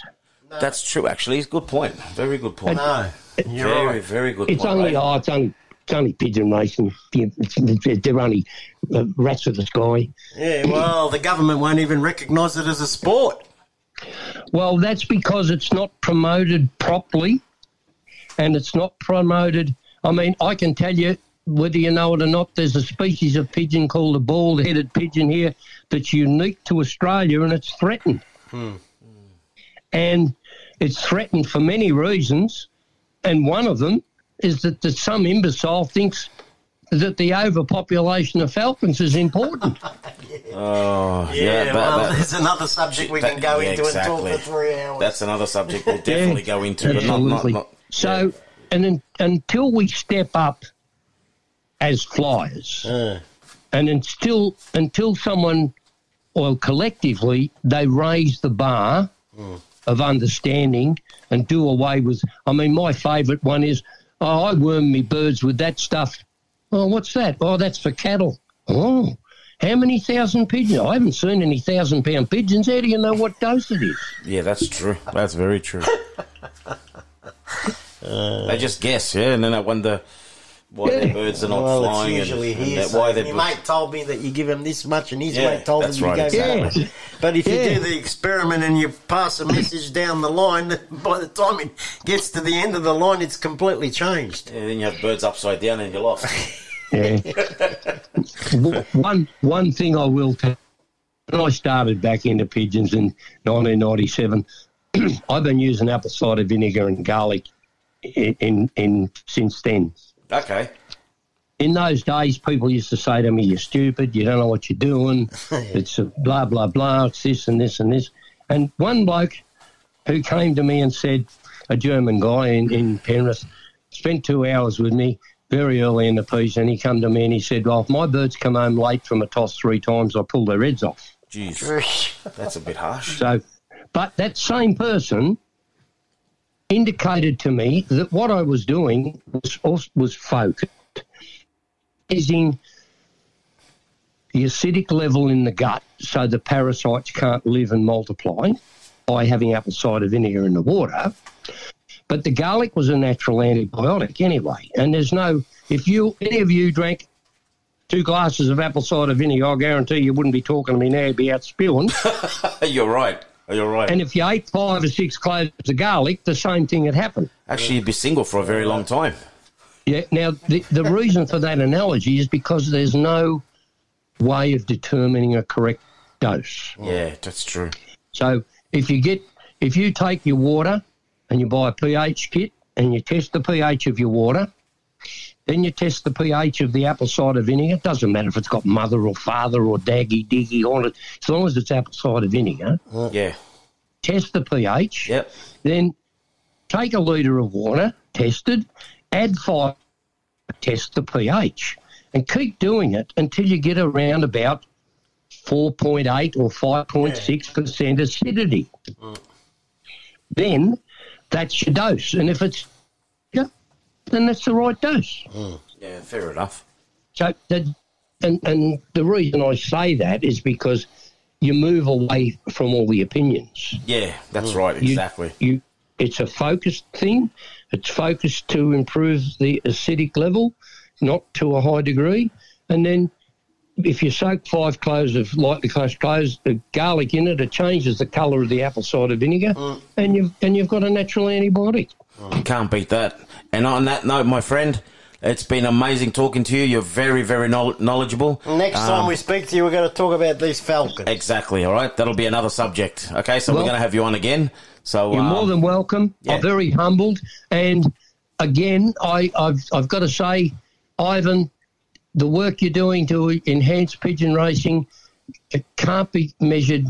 No. That's true, actually. It's a good point. Very good point. No, you're very, right. very good it's point. Only, right? oh, it's, only, it's only pigeon racing. They're only rats of the sky. Yeah, well, the government won't even recognise it as a sport. Well, that's because it's not promoted properly. And it's not promoted. I mean, I can tell you, whether you know it or not, there's a species of pigeon called the bald-headed pigeon here that's unique to Australia, and it's threatened. Hmm. And it's threatened for many reasons, and one of them is that, that some imbecile thinks that the overpopulation of falcons is important. Oh, yeah, yeah, well, that, there's another subject we that, can go yeah, into exactly. and talk for three hours. That's another subject we'll definitely yeah, go into. But not, not, not, so, yeah. and in, until we step up as flyers, uh. and until, until someone, well, collectively, they raise the bar mm. of understanding and do away with, I mean, my favourite one is, oh, I worm me birds with that stuff. Oh, what's that? Oh, that's for cattle. Oh, how many thousand pigeons? I haven't seen any thousand-pound pigeons. How do you know what dose it is? Yeah, that's true. That's very true. uh, they just guess, yeah, and then I wonder why yeah. their birds are not well, flying. It's usually and, here, and so your mate told me that you give him this much, and his yeah, mate told him right, you exactly. go that much. But if yeah. you do the experiment and you pass a message down the line, by the time it gets to the end of the line, it's completely changed. And yeah, then you have birds upside down and you're lost. Yeah. one one thing I will tell you, when I started back into pigeons in nineteen ninety-seven, I've been using apple cider vinegar and garlic in, in, in since then. Okay. In those days, people used to say to me, you're stupid, you don't know what you're doing, it's a blah, blah, blah, it's this and this and this. And one bloke who came to me and said, a German guy in, in Penrith, spent two hours with me very early in the piece, and he come to me and he said, well, if my birds come home late from a toss three times, I pull their heads off. Jeez, that's a bit harsh. So, but that same person indicated to me that what I was doing was, was focused. Raising the acidic level in the gut so the parasites can't live and multiply by having apple cider vinegar in the water. But the garlic was a natural antibiotic anyway, and there's no – if you any of you drank two glasses of apple cider vinegar, I guarantee you wouldn't be talking to me now, you'd be out spewing. You're right. You're right. And if you ate five or six cloves of garlic, the same thing had happened. Actually, you'd be single for a very long time. Yeah, now the, the reason for that analogy is because there's no way of determining a correct dose. Yeah, that's true. So if you get if you take your water and you buy a pH kit and you test the pH of your water, then you test the pH of the apple cider vinegar. It doesn't matter if it's got mother or father or daggy diggy on it, as long as it's apple cider vinegar. Yeah. Test the pH. Yep. Then take a litre of water, test it. Add five, test the pH, and keep doing it until you get around about four point eight or five point six percent yeah. acidity. Mm. Then that's your dose. And if it's, yeah, then that's the right dose. Mm. Yeah, fair enough. So, the, and, and the reason I say that is because you move away from all the opinions. Yeah, that's mm. right, exactly. You, you, it's a focused thing. It's focused to improve the acidic level, not to a high degree. And then if you soak five cloves of lightly crushed cloves, the garlic in it, it changes the colour of the apple cider vinegar, mm. and you've and you've got a natural antibiotic. You can't beat that. And on that note, my friend, it's been amazing talking to you. You're very, very knowledgeable. Next um, time we speak to you, we're going to talk about these falcons. Exactly, all right? That'll be another subject. Okay, so well, we're going to have you on again. So, you're um, more than welcome. Yeah. I'm very humbled. And, again, I, I've, I've got to say, Ivan, the work you're doing to enhance pigeon racing, it can't be measured.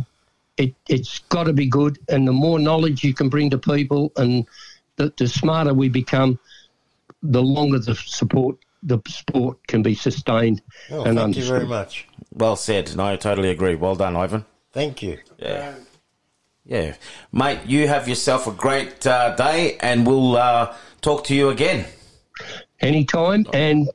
It, it's got to be good. And the more knowledge you can bring to people and the, the smarter we become, the longer the support the sport can be sustained oh, and thank understood. You very much. Well said. No, I totally agree. Well done, Ivan. Thank you. Yeah. Um, Yeah. Mate, you have yourself a great uh, day and we'll uh, talk to you again. Anytime. And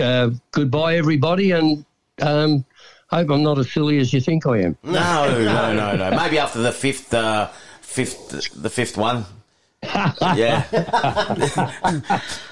uh, goodbye, everybody. And um, hope I'm not as silly as you think I am. No, no, no, no. Maybe after the fifth, uh, fifth, the fifth one. Yeah.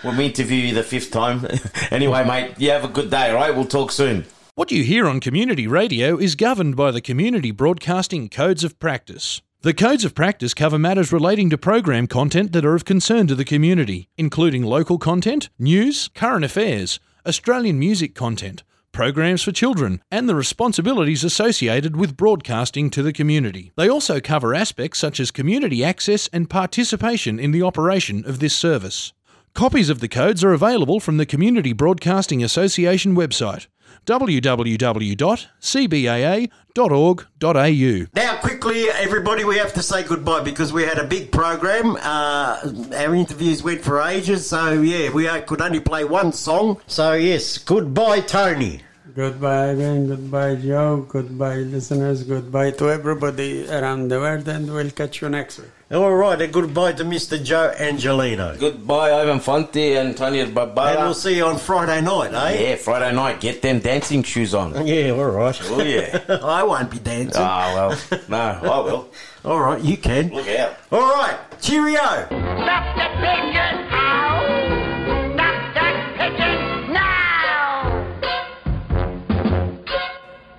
We'll interview you the fifth time. Anyway, mate, you have a good day, all right? We'll talk soon. What you hear on community radio is governed by the Community Broadcasting Codes of Practice. The Codes of Practice cover matters relating to program content that are of concern to the community, including local content, news, current affairs, Australian music content, programs for children, and the responsibilities associated with broadcasting to the community. They also cover aspects such as community access and participation in the operation of this service. Copies of the codes are available from the Community Broadcasting Association website, w w w dot c b a a dot org dot a u. Now quickly, everybody, we have to say goodbye because we had a big program. Uh, our interviews went for ages, so yeah, we could only play one song. So yes, goodbye, Tony. Goodbye, Ivan. Goodbye, Joe. Goodbye, listeners. Goodbye to everybody around the world, and we'll catch you next week. All right, and goodbye to Mister Joe Angelino. Goodbye, Ivan Fonte and Tony Barbara. And we'll see you on Friday night, eh? Yeah, Friday night. Get them dancing shoes on. Yeah, all right. Oh, yeah. I won't be dancing. Oh, well, no, I will. All right, you can. Look out. All right, cheerio. Stop the pigeon!